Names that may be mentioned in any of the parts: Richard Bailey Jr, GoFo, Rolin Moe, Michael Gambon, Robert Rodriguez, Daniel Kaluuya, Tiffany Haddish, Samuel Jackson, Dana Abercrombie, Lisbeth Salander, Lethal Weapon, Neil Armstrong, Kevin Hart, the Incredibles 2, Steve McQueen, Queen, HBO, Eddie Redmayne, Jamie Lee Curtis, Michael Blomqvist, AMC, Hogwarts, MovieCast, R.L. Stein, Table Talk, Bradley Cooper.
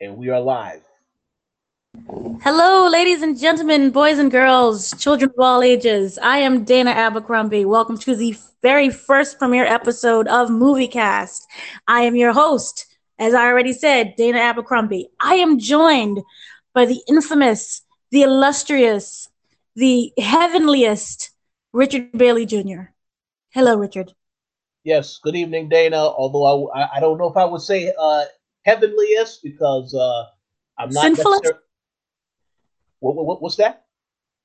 and we are live. Hello, ladies and gentlemen, boys and girls, children of all ages. I am Dana Abercrombie. Welcome to the very first premiere episode of MovieCast. I am your host, as I already said, Dana Abercrombie. I am joined by the infamous, the illustrious, the heavenliest Richard Bailey Jr. Hello, Richard. Yes, good evening, Dana. Although I don't know if I would say heavenliest because I'm not sinfulest. What's that?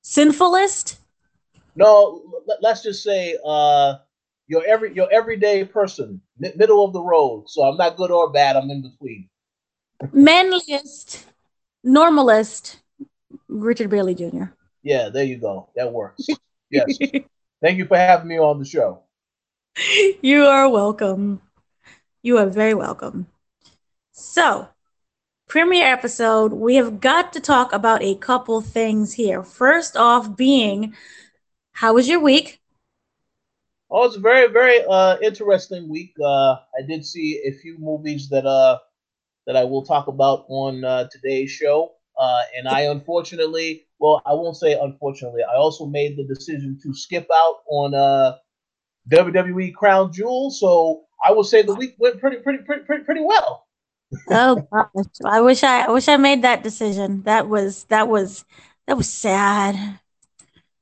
Sinfulest? No, let's just say your everyday person, middle of the road. So I'm not good or bad. I'm in between. Manliest, normalist, Richard Bailey Jr. Yeah, there you go. That works. Yes. Thank you for having me on the show. You are welcome. You are very welcome. So, premiere episode, we have got to talk about a couple things here. First off being, how was your week? Oh, it's a very, very interesting week. I did see a few movies that I will talk about on today's show. And I unfortunately, well, I won't say unfortunately, I also made the decision to skip out on WWE Crown Jewel, so I will say the week went pretty well. Oh gosh, I wish I made that decision. That was sad.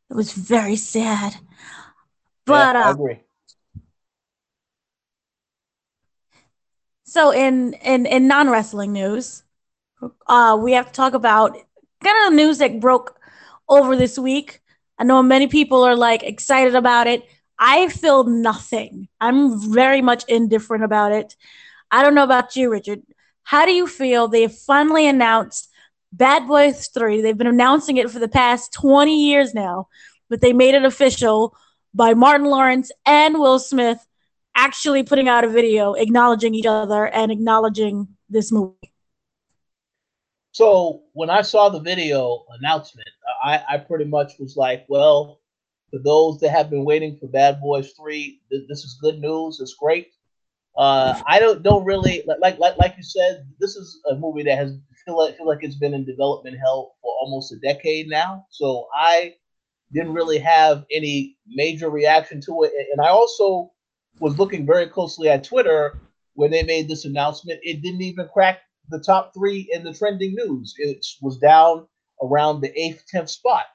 It was very sad. But yeah, I agree. So in non-wrestling news, we have to talk about kind of news that broke over this week. I know many people are like excited about it. I feel nothing. I'm very much indifferent about it. I don't know about you, Richard. How do you feel they finally announced Bad Boys 3? They've been announcing it for the past 20 years now, but they made it official by Martin Lawrence and Will Smith actually putting out a video acknowledging each other and acknowledging this movie. So when I saw the video announcement, I pretty much was like, well, for those that have been waiting for Bad Boys 3, this is good news. It's great. I don't really like you said. This is a movie that has feel like it's been in development hell for almost a decade now. So I didn't really have any major reaction to it. And I also was looking very closely at Twitter when they made this announcement. It didn't even crack the top three in the trending news. It was down around the 8th, 10th spot.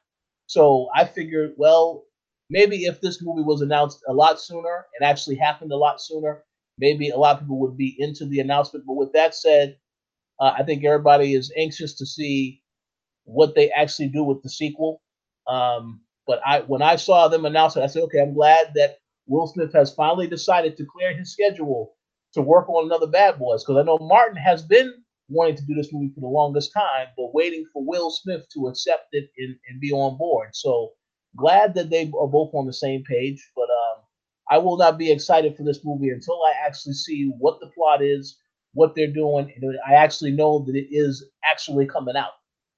So I figured, well, maybe if this movie was announced a lot sooner, it actually happened a lot sooner, maybe a lot of people would be into the announcement. But with that said, I think everybody is anxious to see what they actually do with the sequel. But when I saw them announce it, I said, okay, I'm glad that Will Smith has finally decided to clear his schedule to work on another Bad Boys, because I know Martin has been wanting to do this movie for the longest time, but waiting for Will Smith to accept it and be on board. So glad that they are both on the same page, but I will not be excited for this movie until I actually see what the plot is, what they're doing, and I actually know that it is actually coming out.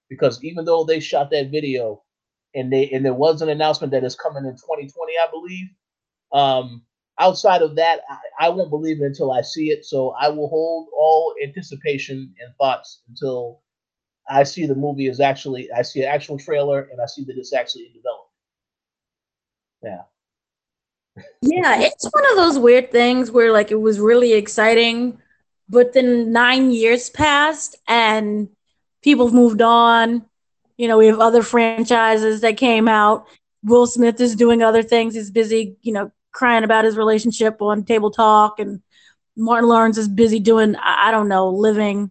Because even though they shot that video and there was an announcement that it's coming in 2020, I believe, outside of that, I won't believe it until I see it. So I will hold all anticipation and thoughts until I see the movie is actually, I see an actual trailer and I see that it's actually in development. Yeah. Yeah, it's one of those weird things where like it was really exciting, but then 9 years passed and people have moved on. You know, we have other franchises that came out. Will Smith is doing other things. He's busy, you know, crying about his relationship on Table Talk, and Martin Lawrence is busy doing, I don't know, living,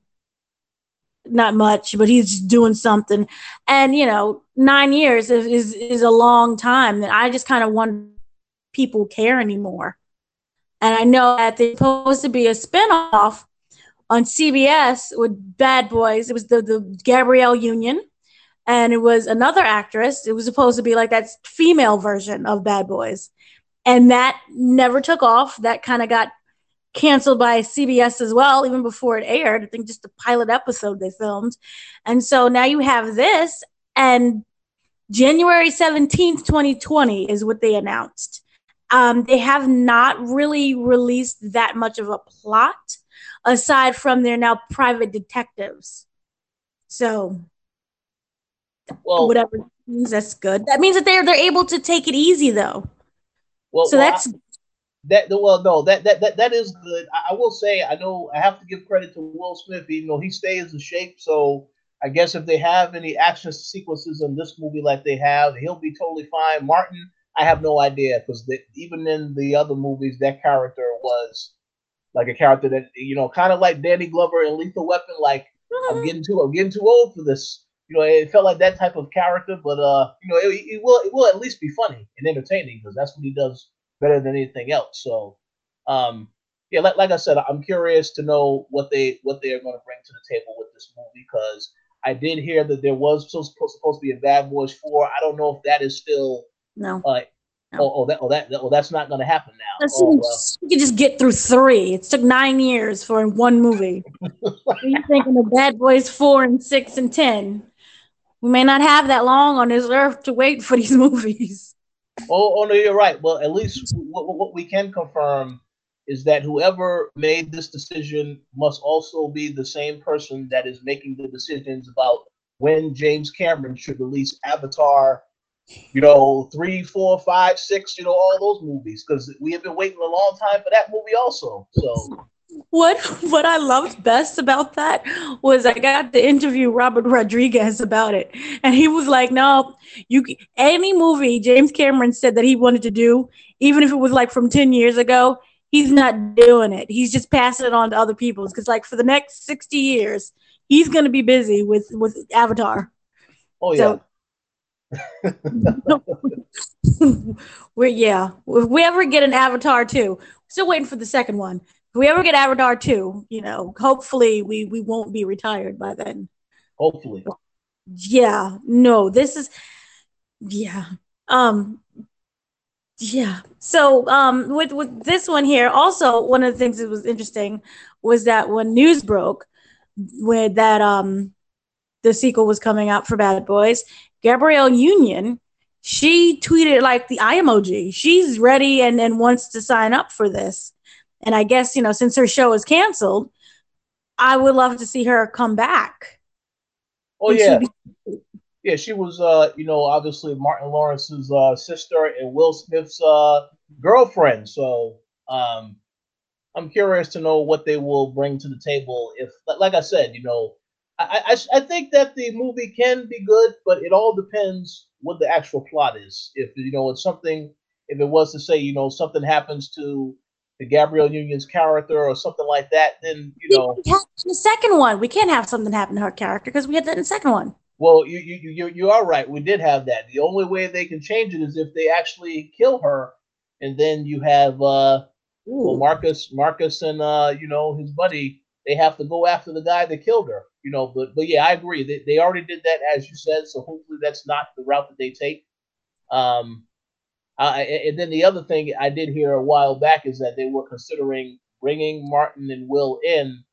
not much, but he's doing something. And, you know, 9 years is a long time. And I just kind of wonder if people care anymore. And I know that there's supposed to be a spinoff on CBS with Bad Boys. It was the Gabrielle Union, and it was another actress. It was supposed to be like that female version of Bad Boys. And that never took off. That kind of got canceled by CBS as well, even before it aired. I think just the pilot episode they filmed. And so now you have this, and January 17th, 2020 is what they announced. They have not really released that much of a plot. aside from they're now private detectives. So, well, whatever that means, that's good. That means that they're able to take it easy, though. Well, so well, that's that is good. I will say, I know I have to give credit to Will Smith, even though he stays in shape. So I guess if they have any action sequences in this movie like they have, he'll be totally fine. Martin, I have no idea, because even in the other movies, that character was like a character that, you know, kind of like Danny Glover in Lethal Weapon, like, I'm getting too old for this. You know, it felt like that type of character, but, you know, it will at least be funny and entertaining, because that's what he does better than anything else. So, yeah, like I said, I'm curious to know what they are going to bring to the table with this movie, because I did hear that there was supposed to be a Bad Boys 4. I don't know if that is still... No. No. That's not going to happen now. You can just get through 3. It took 9 years for one movie. What are you thinking of Bad Boys 4 and 6 and 10? We may not have that long on this earth to wait for these movies. Oh no, you're right. Well, at least what we can confirm is that whoever made this decision must also be the same person that is making the decisions about when James Cameron should release Avatar, you know, 3, 4, 5, 6, you know, all those movies, because we have been waiting a long time for that movie also. So what I loved best about that was I got to interview Robert Rodriguez about it, and he was like, no, any movie James Cameron said that he wanted to do, even if it was like from 10 years ago, he's not doing it. He's just passing it on to other people, because like for the next 60 years, he's going to be busy with Avatar. Oh, yeah. So, if we ever get an Avatar 2, we're still waiting for the second one. If we ever get Avatar 2, you know, hopefully we won't be retired by then. Hopefully. Yeah. No, this is, yeah. Yeah. So with this one here, also one of the things that was interesting was that when news broke with that the sequel was coming out for Bad Boys, Gabrielle Union, she tweeted like the eye emoji. She's ready and wants to sign up for this. And I guess, you know, since her show is canceled, I would love to see her come back. Oh, and yeah. Yeah, she was, you know, obviously Martin Lawrence's sister and Will Smith's girlfriend. So I'm curious to know what they will bring to the table. If, like I said, you know, I think that the movie can be good, but it all depends what the actual plot is. If, you know, it's something, if it was to say, you know, something happens to the Gabrielle Union's character or something like that, then, you know. The second one, we can't have something happen to her character because we had that in the second one. Well, you are right. We did have that. The only way they can change it is if they actually kill her, and then you have Marcus, and you know, his buddy. They have to go after the guy that killed her. You know, but yeah, I agree. They already did that, as you said. So hopefully that's not the route that they take. And then the other thing I did hear a while back is that they were considering bringing Martin and Will in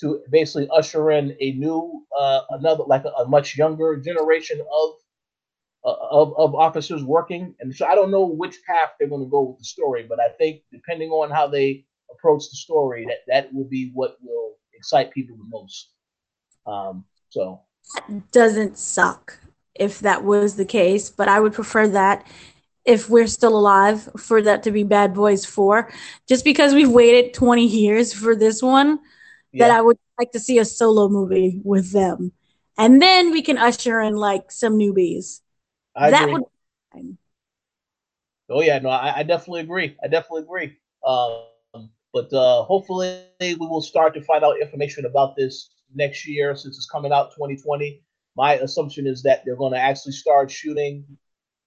to basically usher in a new, another much younger generation of officers working. And so I don't know which path they're going to go with the story, but I think depending on how they approach the story, that will be what will excite people the most. So that doesn't suck if that was the case, but I would prefer that if we're still alive for that to be Bad Boys 4, just because we've waited 20 years for this one, yeah. That I would like to see a solo movie with them. And then we can usher in like some newbies. I agree. Would be fine. Oh yeah, no, I definitely agree. But hopefully we will start to find out information about this next year, since it's coming out 2020. My assumption is that they're going to actually start shooting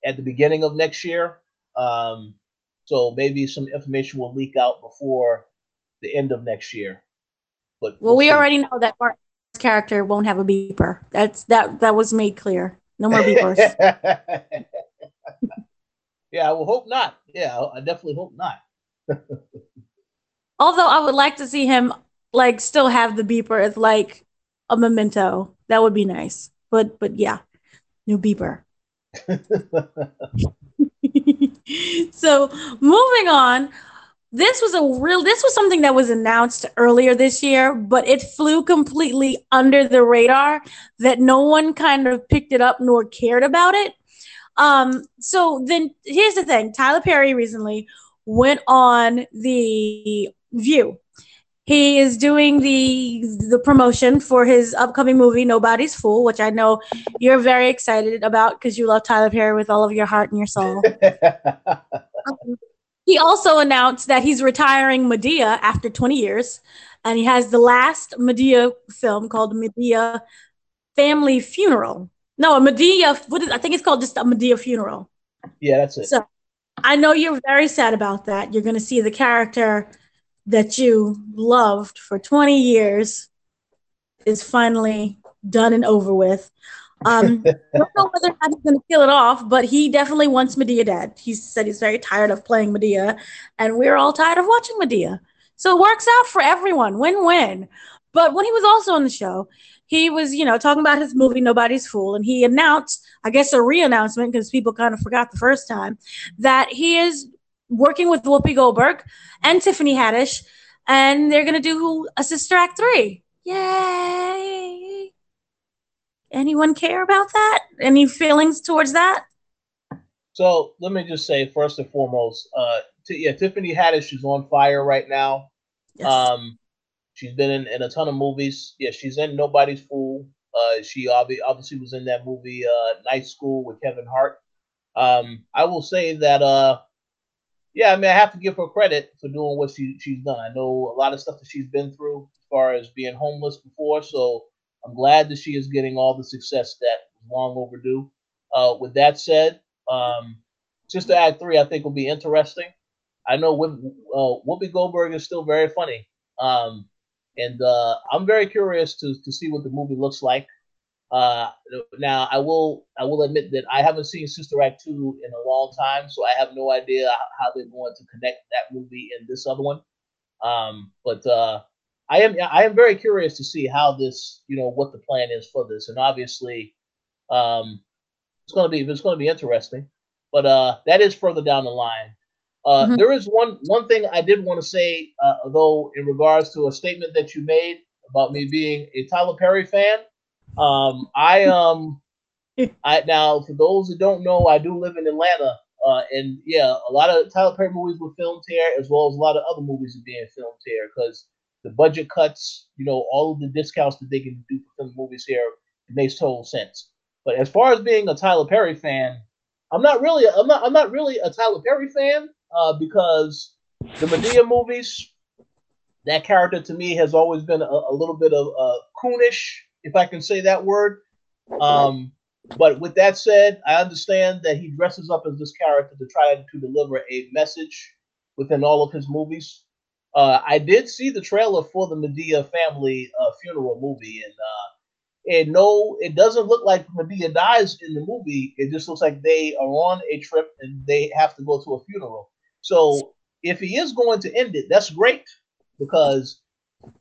at the beginning of next year. So maybe some information will leak out before the end of next year. But we already know that Martin's character won't have a beeper. That was made clear. No more beepers. Yeah, I will hope not. Yeah, I definitely hope not. Although I would like to see him like still have the beeper as like a memento. That would be nice. But yeah, new beeper. So moving on, This was something that was announced earlier this year, but it flew completely under the radar that no one kind of picked it up nor cared about it. So then here's the thing. Tyler Perry recently went on The View. He is doing the promotion for his upcoming movie, Nobody's Fool, which I know you're very excited about because you love Tyler Perry with all of your heart and your soul. He also announced that he's retiring Madea after 20 years, and he has the last Madea film called Madea Family Funeral. No, Madea, I think it's called just a Madea Funeral. Yeah, that's it. So I know you're very sad about that. You're going to see the character that you loved for 20 years is finally done and over with. Don't know whether or not he's going to kill it off, but he definitely wants Madea dead. He said he's very tired of playing Madea, and we're all tired of watching Madea. So it works out for everyone, win-win. But when he was also on the show, he was, talking about his movie Nobody's Fool, and he announced, I guess a re-announcement because people kind of forgot the first time, that he is working with Whoopi Goldberg and Tiffany Haddish, and they're going to do a Sister Act 3. Yay! Anyone care about that? Any feelings towards that? So let me just say, first and foremost, Tiffany Haddish is on fire right now. Yes. She's been in a ton of movies. Yeah, she's in Nobody's Fool. She obviously was in that movie Night School with Kevin Hart. I will say that, I have to give her credit for doing what she's done. I know a lot of stuff that she's been through as far as being homeless before, so I'm glad that she is getting all the success that was long overdue. With that said, Sister Act 3, I think, will be interesting. I know Whoopi Goldberg is still very funny. And I'm very curious to see what the movie looks like. Now, I will admit that I haven't seen Sister Act 2 in a long time, so I have no idea how they're going to connect that movie and this other one. I am very curious to see how this, what the plan is for this, and obviously, it's going to be interesting. But that is further down the line. Mm-hmm. There is one thing I did want to say, though, in regards to a statement that you made about me being a Tyler Perry fan. Now for those that don't know, I do live in Atlanta, and yeah, a lot of Tyler Perry movies were filmed here, as well as a lot of other movies are being filmed here because the budget cuts, all of the discounts that they can do for film movies here, it makes total sense. But as far as being a Tyler Perry fan, I'm not really a Tyler Perry fan because the Madea movies, that character to me has always been a little bit of coonish, if I can say that word. But with that said, I understand that he dresses up as this character to try to deliver a message within all of his movies. I did see the trailer for the Madea Family Funeral movie, and no, it doesn't look like Madea dies in the movie. It just looks like they are on a trip and they have to go to a funeral. So if he is going to end it, that's great because,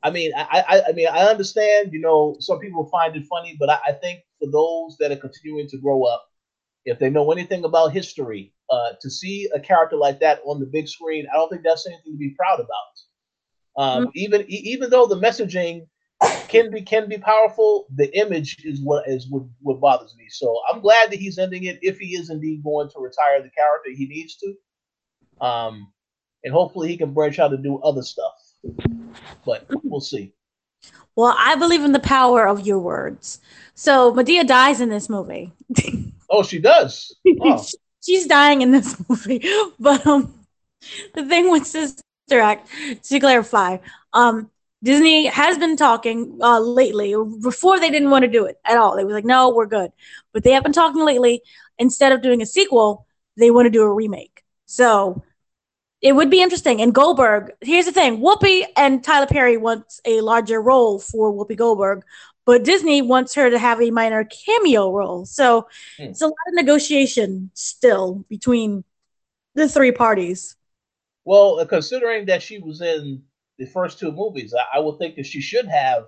I understand, some people find it funny, but I think for those that are continuing to grow up, if they know anything about history, to see a character like that on the big screen, I don't think that's anything to be proud about. Even though the messaging can be powerful, the image is what bothers me. So I'm glad that he's ending it. If he is indeed going to retire the character, he needs to, and hopefully he can branch out and do other stuff. But we'll see. Well, I believe in the power of your words. So Madea dies in this movie. Oh, she does. Oh. She's dying in this movie. But the thing with Sister Act, to clarify, Disney has been talking lately. Before, they didn't want to do it at all. They were like, no, we're good. But they have been talking lately. Instead of doing a sequel, they want to do a remake. So it would be interesting. And Goldberg, here's the thing. Whoopi and Tyler Perry wants a larger role for Whoopi Goldberg. But Disney wants her to have a minor cameo role. So it's a lot of negotiation still between the three parties. Well, considering that she was in the first two movies, I would think that she should have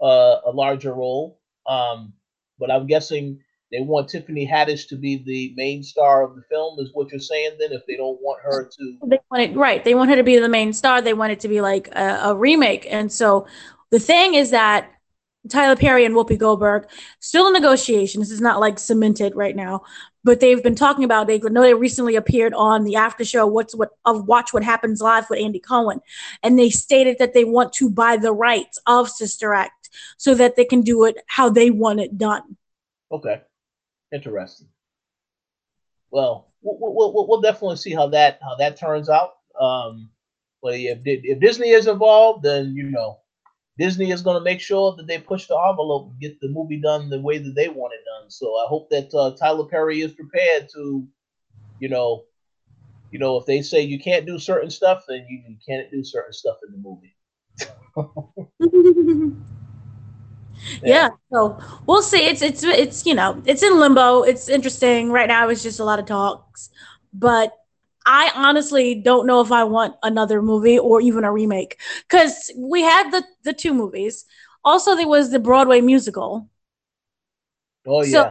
a larger role. But I'm guessing They want Tiffany Haddish to be the main star of the film, is what you're saying then, if they don't want her to... They want it, right. They want her to be the main star. They want it to be like a remake. And so the thing is that Tyler Perry and Whoopi Goldberg, still in negotiation. This is not like cemented right now, but they've been talking about, they know they recently appeared on the after show Watch What Happens Live with Andy Cohen. And they stated that they want to buy the rights of Sister Act so that they can do it how they want it done. Okay. Interesting. Well, we'll definitely see how that turns out. But if Disney is involved, then, you know, Disney is going to make sure that they push the envelope and get the movie done the way that they want it done. So I hope that Tyler Perry is prepared to, you know, if they say you can't do certain stuff, then you can't do certain stuff in the movie. Yeah. So we'll see. It's it's in limbo. It's interesting right now. It's just a lot of talks, but I honestly don't know if I want another movie or even a remake, because we had the two movies. Also, there was the Broadway musical. Oh yeah. So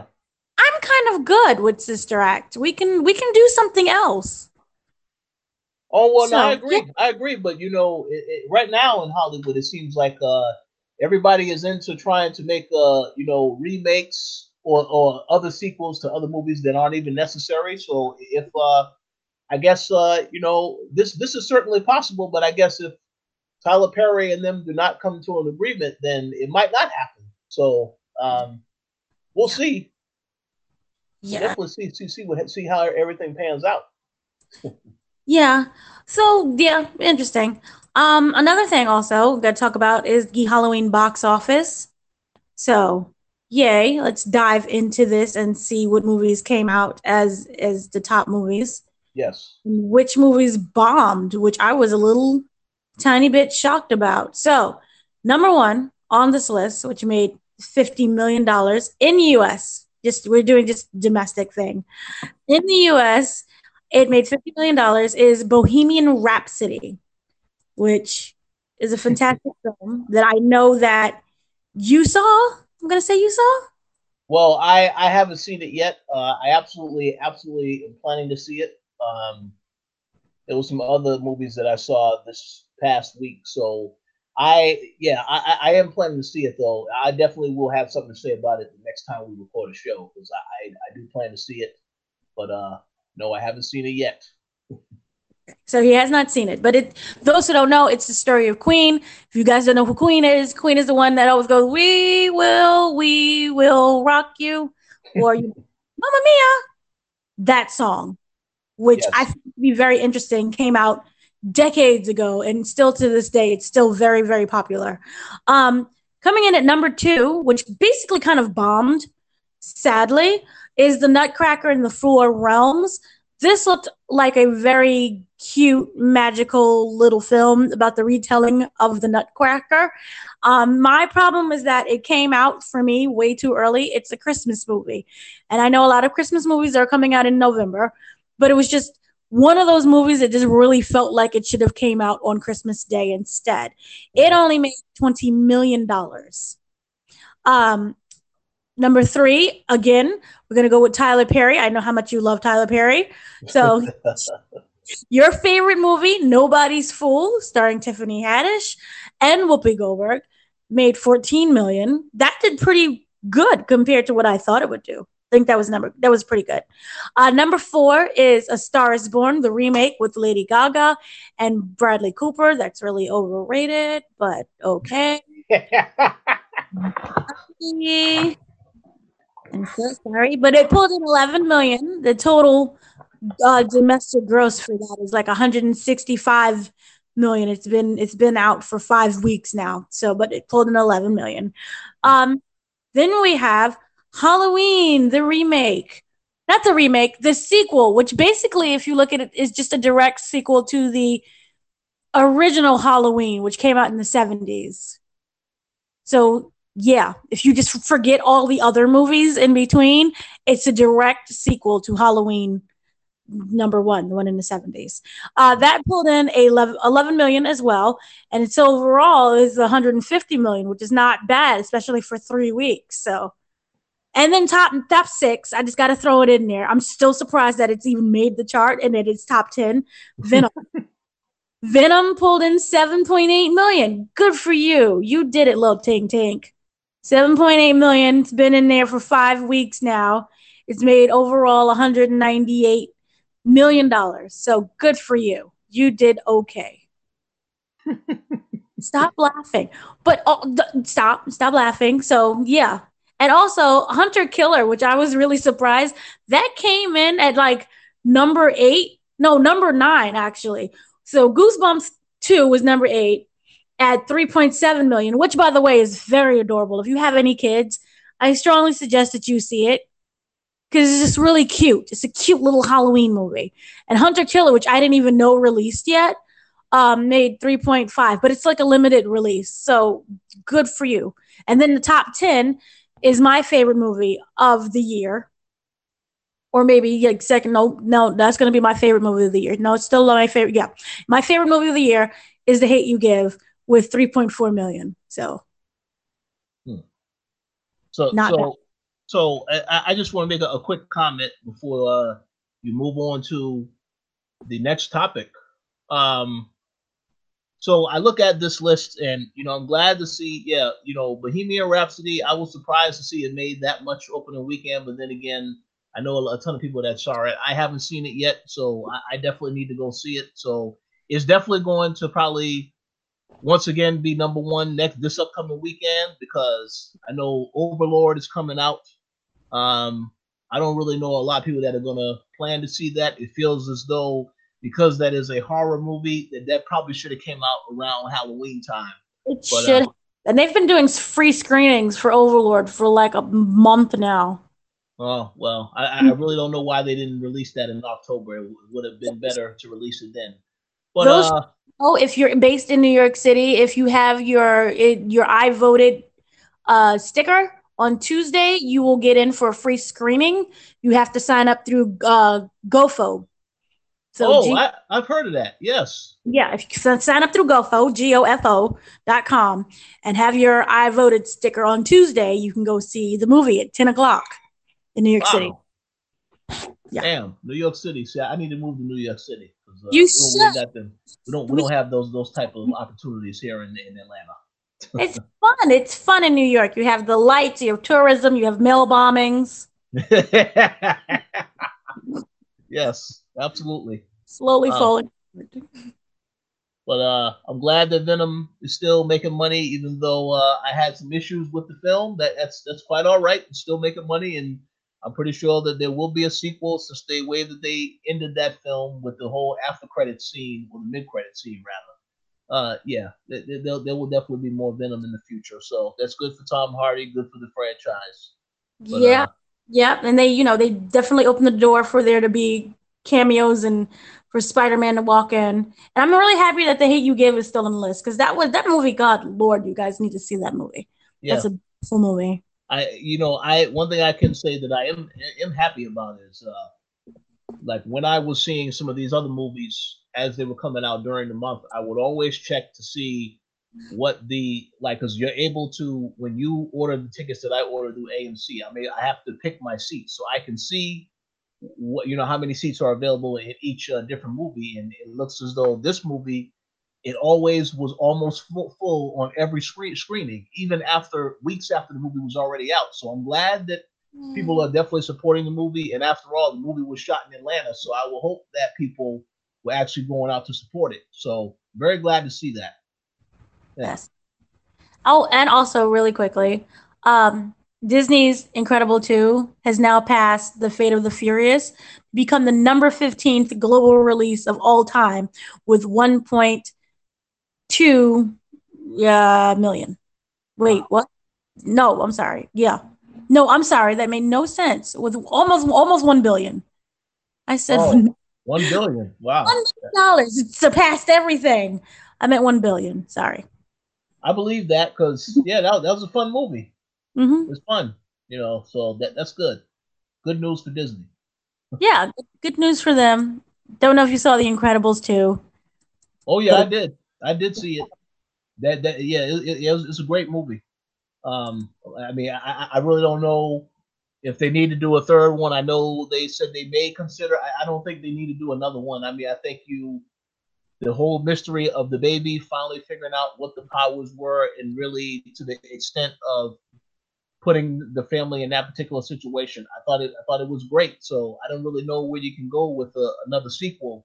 I'm kind of good with Sister Act. We can do something else. Oh well, so, no, I agree. Yeah. I agree, but it, right now in Hollywood, it seems like everybody is into trying to make remakes or other sequels to other movies that aren't even necessary. So if I guess, this is certainly possible, but I guess if Tyler Perry and them do not come to an agreement, then it might not happen. So we'll see. Yeah. Definitely see how everything pans out. Yeah. So, yeah, interesting. Another thing also we've got to talk about is the Halloween box office. So, yay, let's dive into this and see what movies came out as the top movies. Yes. Which movies bombed, which I was a little tiny bit shocked about. So, number one on this list, which made $50 million in the U.S. We're doing just domestic thing. In the U.S., it made $50 million is Bohemian Rhapsody, which is a fantastic film that I know that you saw. I'm going to say you saw. Well, I haven't seen it yet. I absolutely am planning to see it. There was some other movies that I saw this past week, so I am planning to see it though. I definitely will have something to say about it the next time we record a show, because I do plan to see it, but no, I haven't seen it yet. So he has not seen it, but those who don't know, it's the story of Queen. If you guys don't know who Queen is the one that always goes, we will rock you, or Mamma Mia, that song. Which yes. I think would be very interesting, came out decades ago, and still to this day, it's still very, very popular. Coming in at number two, which basically kind of bombed, sadly, is The Nutcracker in the Four Realms. This looked like a very cute, magical little film about the retelling of The Nutcracker. My problem is that it came out for me way too early. It's a Christmas movie, and I know a lot of Christmas movies are coming out in November, but it was just one of those movies that just really felt like it should have came out on Christmas Day instead. It only made $20 million. Number three, again, we're going to go with Tyler Perry. I know how much you love Tyler Perry. So your favorite movie, Nobody's Fool, starring Tiffany Haddish and Whoopi Goldberg, made $14 million. That did pretty good compared to what I thought it would do. I think that was pretty good. Number four is A Star Is Born, the remake with Lady Gaga and Bradley Cooper. That's really overrated, but okay. I'm so sorry, but it pulled in $11 million. The total domestic gross for that is like $165 million. It's been out for 5 weeks now. So, but it pulled in $11 million. Then we have Halloween, the sequel, which basically, if you look at it, is just a direct sequel to the original Halloween, which came out in the 70s. So, yeah, if you just forget all the other movies in between, it's a direct sequel to Halloween number one, the one in the 70s. That pulled in $11 million as well, and it's overall is $150 million, which is not bad, especially for 3 weeks, so... And then top six, I just got to throw it in there. I'm still surprised that it's even made the chart and that it's top 10. Venom. Venom pulled in 7.8 million. Good for you. You did it, Lil Tink Tink. 7.8 million. It's been in there for 5 weeks now. It's made overall $198 million. So good for you. You did okay. Stop laughing. But stop laughing. So, yeah. And also, Hunter Killer, which I was really surprised, that came in at like number 9, actually. So Goosebumps 2 was number 8 at 3.7 million, which, by the way, is very adorable. If you have any kids, I strongly suggest that you see it because it's just really cute. It's a cute little Halloween movie. And Hunter Killer, which I didn't even know released yet, made 3.5, but it's like a limited release. So good for you. And then the top 10 is my favorite movie of the year. Or maybe like second. No, that's going to be my favorite movie of the year. No, it's still my favorite. Yeah. My favorite movie of the year is The Hate You Give with 3.4 million. So. So I just want to make a quick comment before you move on to the next topic. So I look at this list and, I'm glad to see, Bohemian Rhapsody. I was surprised to see it made that much opening weekend. But then again, I know a ton of people that saw it. I haven't seen it yet, so I definitely need to go see it. So it's definitely going to probably, once again, be number one this upcoming weekend because I know Overlord is coming out. I don't really know a lot of people that are going to plan to see that. It feels as though because that is a horror movie, that probably should have came out around Halloween time. It should. And they've been doing free screenings for Overlord for like a month now. Oh, well, I really don't know why they didn't release that in October. It would have been better to release it then. But if you're based in New York City, if you have your I voted sticker on Tuesday, you will get in for a free screening. You have to sign up through GoFo. So I've heard of that. Yes. Yeah. If you sign up through GoFo, GOFO.com, and have your I voted sticker on Tuesday, you can go see the movie at 10 o'clock. In New York City. Yeah. Damn, New York City. See, I need to move to New York City. You should. We don't have those type of opportunities here in Atlanta. It's fun. It's fun in New York. You have the lights, you have tourism, you have mail bombings. Yes, absolutely. Slowly falling. But I'm glad that Venom is still making money, even though I had some issues with the film. That's quite all right. It's still making money, and I'm pretty sure that there will be a sequel since the way that they ended that film with the whole after-credit scene, or the mid-credit scene, rather. There will definitely be more Venom in the future. So that's good for Tom Hardy, good for the franchise. But, and they definitely opened the door for there to be cameos and for Spider-Man to walk in. And I'm really happy that The Hate You Give is still on the list because that movie, God, Lord, you guys need to see that movie. Yeah. That's a beautiful movie. One thing I can say that I am happy about is, like when I was seeing some of these other movies as they were coming out during the month, I would always check to see what because you're able to, when you order the tickets that I order through AMC, I have to pick my seat so I can see what, how many seats are available in each different movie. And it looks as though this movie, it always was almost full on every screening, even weeks after the movie was already out. So I'm glad that people are definitely supporting the movie. And after all, the movie was shot in Atlanta, so I will hope that people were actually going out to support it. So very glad to see that. Yeah. Yes. Oh, and also really quickly, Disney's Incredibles 2 has now passed The Fate of the Furious, become the number 15th global release of all time with 1.2 million. Wait, what? No, I'm sorry. Yeah. No, I'm sorry. That made no sense. With almost 1 billion. I said 1 billion. Wow. $1 billion. It surpassed everything. I meant 1 billion. Sorry. I believe that because, that was a fun movie. Mm-hmm. It was fun, so that's good. Good news for Disney. Yeah, good news for them. Don't know if you saw The Incredibles 2. Oh, yeah, but I did. I did see it. It's a great movie. I really don't know If they need to do a third one, I know they said they may consider. I don't think they need to do another one. I mean, I think the whole mystery of the baby finally figuring out what the powers were, and really to the extent of putting the family in that particular situation, I thought it was great. So I don't really know where you can go with another sequel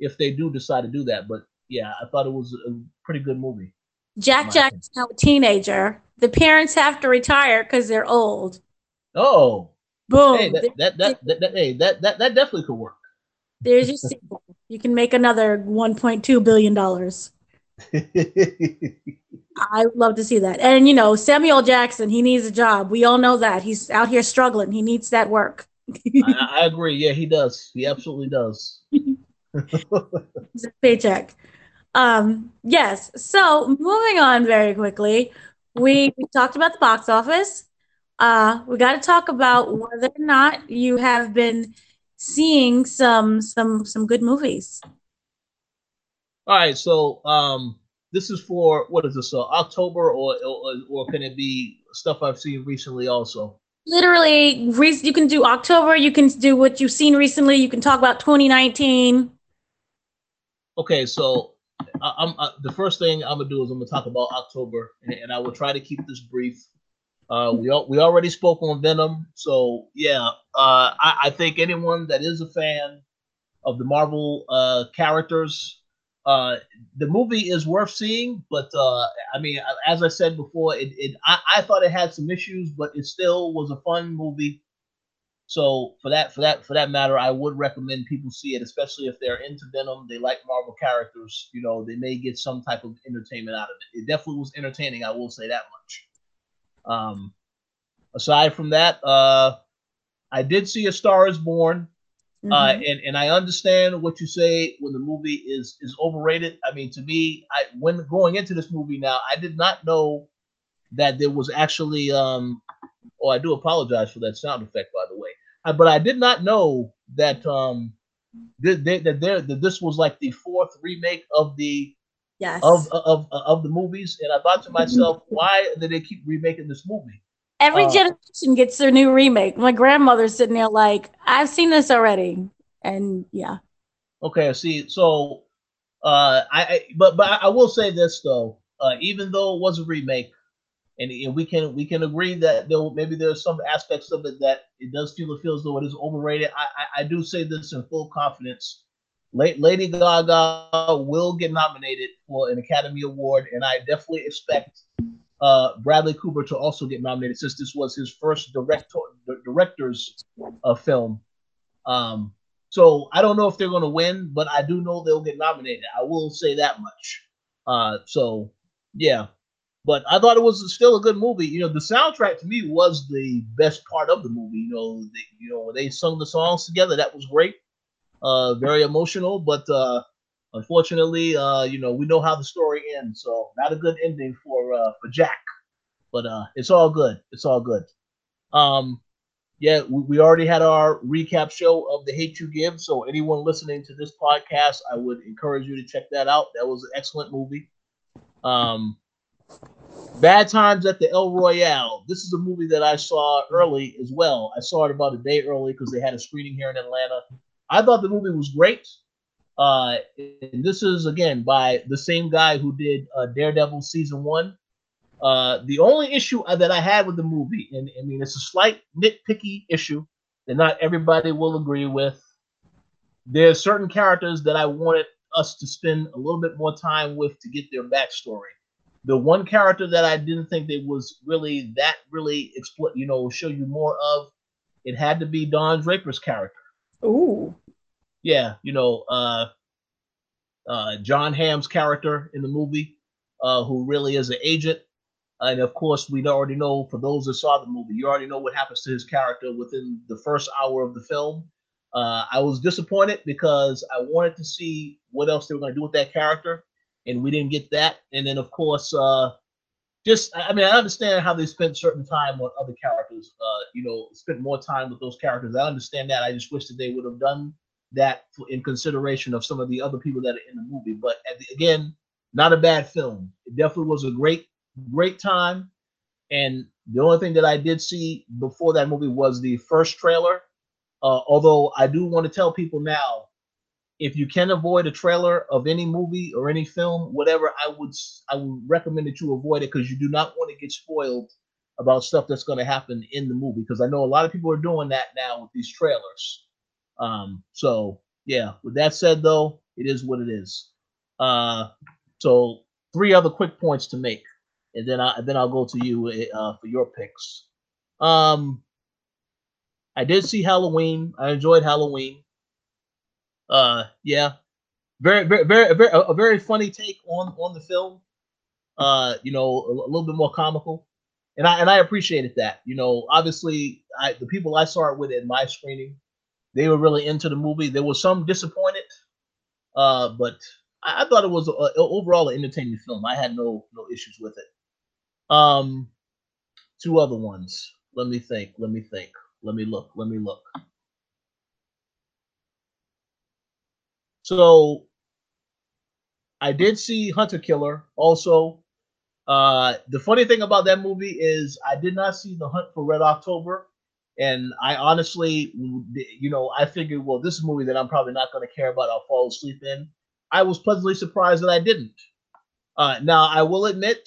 if they do decide to do that. But yeah, I thought it was a pretty good movie. Jack is now a teenager. The parents have to retire because they're old. Oh, boom! Hey, that definitely could work. There's your sequel. You can make another $1.2 billion. I would love to see that. And, you know, Samuel Jackson, he needs a job. We all know that. He's out here struggling. He needs that work. I agree. Yeah, he does. He absolutely does. It's a paycheck. Yes. So moving on very quickly, we talked about the box office. We got to talk about whether or not you have been seeing some good movies. All right, so this is for what is this? October, or can it be stuff I've seen recently also? Literally, you can do October. You can do what you've seen recently. You can talk about 2019. Okay, so the first thing I'm gonna do is I'm gonna talk about October, and I will try to keep this brief. We already spoke on Venom, so yeah, I think anyone that is a fan of the Marvel characters, the movie is worth seeing. But I mean, as I said before, I thought it had some issues, but it still was a fun movie. So for that matter, I would recommend people see it, especially if they're into Venom, they like Marvel characters. You know, they may get some type of entertainment out of it. It definitely was entertaining. I will say that much. Aside from that, I did see A Star Is Born, and I understand what you say when the movie is overrated. I mean, to me, when going into this movie now, I did not know that there was actually, I do apologize for that sound effect, by the way, but I did not know that, that this was like the fourth remake of the, yes, of the movies, and I thought to myself, why do they keep remaking this movie? Every generation gets their new remake. My grandmother's sitting there like, I've seen this already, and yeah. Okay, see, so I will say this though, even though it was a remake, and we can agree that maybe there's some aspects of it that it feels though it is overrated. I do say this in full confidence. Lady Gaga will get nominated for an Academy Award, and I definitely expect Bradley Cooper to also get nominated, since this was his first director's film. So I don't know if they're going to win, but I do know they'll get nominated. I will say that much. So, yeah. But I thought it was still a good movie. You know, the soundtrack to me was the best part of the movie. You know, when they sung the songs together, that was great. Very emotional, but unfortunately, you know, we know how the story ends, so not a good ending for Jack. But it's all good. It's all good. Yeah, we already had our recap show of The Hate You Give, so anyone listening to this podcast, I would encourage you to check that out. That was an excellent movie. Bad Times at the El Royale. This is a movie that I saw early as well. I saw it about a day early because they had a screening here in Atlanta. I thought the movie was great. And this is, again, by the same guy who did Daredevil Season 1. The only issue that I had with the movie, and I mean, it's a slight nitpicky issue that not everybody will agree with. There's certain characters that I wanted us to spend a little bit more time with to get their backstory. The one character that I didn't think that was show you more of, it had to be Don Draper's character. Ooh. Yeah, you know, John Hamm's character in the movie, who really is an agent. And of course, we already know, for those that saw the movie, you already know what happens to his character within the first hour of the film. I was disappointed because I wanted to see what else they were going to do with that character, and we didn't get that. And then, of course, I understand how they spent certain time on other characters, spent more time with those characters. I understand that. I just wish that they would have done that in consideration of some of the other people that are in the movie. But again, not a bad film. It definitely was a great, great time. And the only thing that I did see before that movie was the first trailer. Although I do want to tell people now, if you can avoid a trailer of any movie or any film, whatever, I would recommend that you avoid it, because you do not want to get spoiled about stuff that's going to happen in the movie, because I know a lot of people are doing that now with these trailers. So yeah, with that said though, it is what it is. So three other quick points to make, and then I'll go to you for your picks. I did see Halloween. I enjoyed Halloween. Yeah, very, very, very, a very funny take on the film. You know, a little bit more comical, and I appreciated that. You know, obviously, the people I saw it with in my screening, they were really into the movie. There was some disappointed, but I thought it was overall an entertaining film. I had no issues with it. Two other ones. Let me think. Let me look. So I did see Hunter Killer also. The funny thing about that movie is I did not see the Hunt for Red October. And I honestly, you know, I figured, well, this movie that I'm probably not going to care about, I'll fall asleep in. I was pleasantly surprised that I didn't. Now, I will admit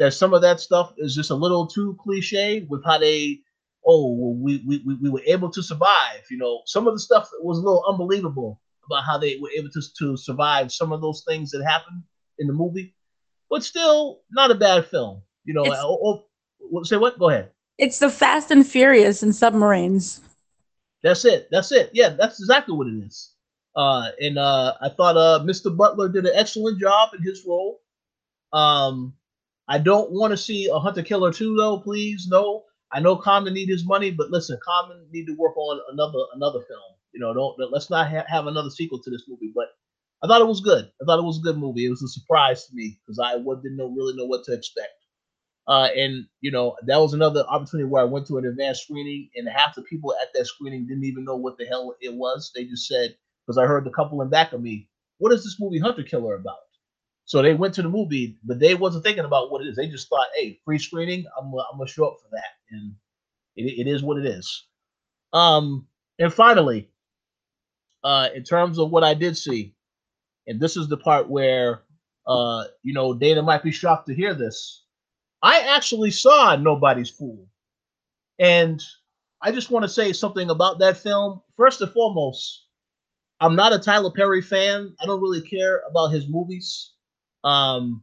that some of that stuff is just a little too cliche with how they, we were able to survive. You know, some of the stuff that was a little unbelievable about how they were able to survive some of those things that happened in the movie. But still, not a bad film. You know, say what? Go ahead. It's the Fast and Furious and submarines. That's it. Yeah, that's exactly what it is. And I thought Mr. Butler did an excellent job in his role. I don't want to see a Hunter Killer 2, though, please. No, I know Common need his money, but listen, Common need to work on another film. You know, let's not have another sequel to this movie. But I thought it was good. I thought it was a good movie. It was a surprise to me because I didn't really know what to expect. And you know, that was another opportunity where I went to an advanced screening, and half the people at that screening didn't even know what the hell it was. They just said, because I heard the couple in back of me, what is this movie Hunter Killer about? So they went to the movie, but they wasn't thinking about what it is. They just thought, hey, free screening, I'm gonna show up for that, and it is what it is. And finally, in terms of what I did see, and this is the part where you know, Dana might be shocked to hear this. I actually saw Nobody's Fool, and I just want to say something about that film. First and foremost, I'm not a Tyler Perry fan. I don't really care about his movies. You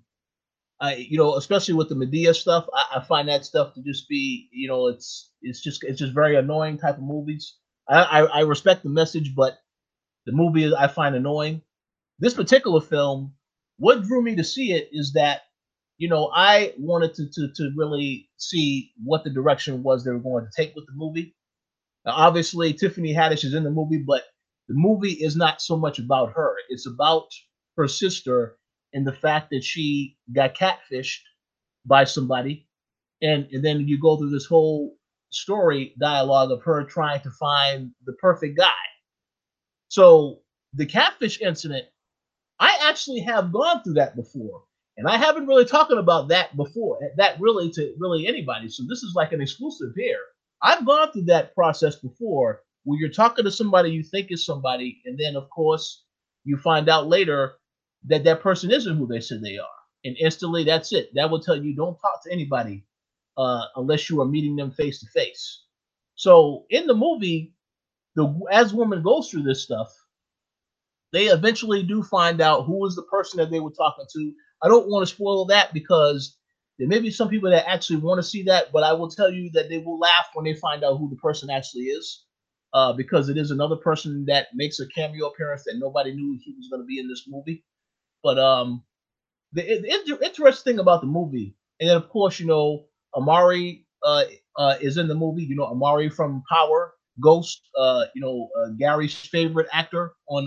know, especially with the Madea stuff, I find that stuff to just be, you know, it's just very annoying type of movies. I respect the message, but the movie I find annoying. This particular film, what drew me to see it is that, you know, I wanted to really see what the direction was they were going to take with the movie. Now, obviously, Tiffany Haddish is in the movie, but the movie is not so much about her. It's about her sister and the fact that she got catfished by somebody. And then you go through this whole story dialogue of her trying to find the perfect guy. So the catfish incident, I actually have gone through that before. And I haven't really talked about that before, that really to really anybody. So this is like an exclusive here. I've gone through that process before, where you're talking to somebody you think is somebody, and then, of course, you find out later that that person isn't who they said they are. And instantly, that's it. That will tell you don't talk to anybody unless you are meeting them face to face. So in the movie, as woman goes through this stuff, they eventually do find out who was the person that they were talking to. I don't want to spoil that because there may be some people that actually want to see that, but I will tell you that they will laugh when they find out who the person actually is, because it is another person that makes a cameo appearance that nobody knew he was going to be in this movie. But the interesting thing about the movie, and then, of course, you know, Amari is in the movie. You know, Amari from Power, Ghost, you know, Gary's favorite actor on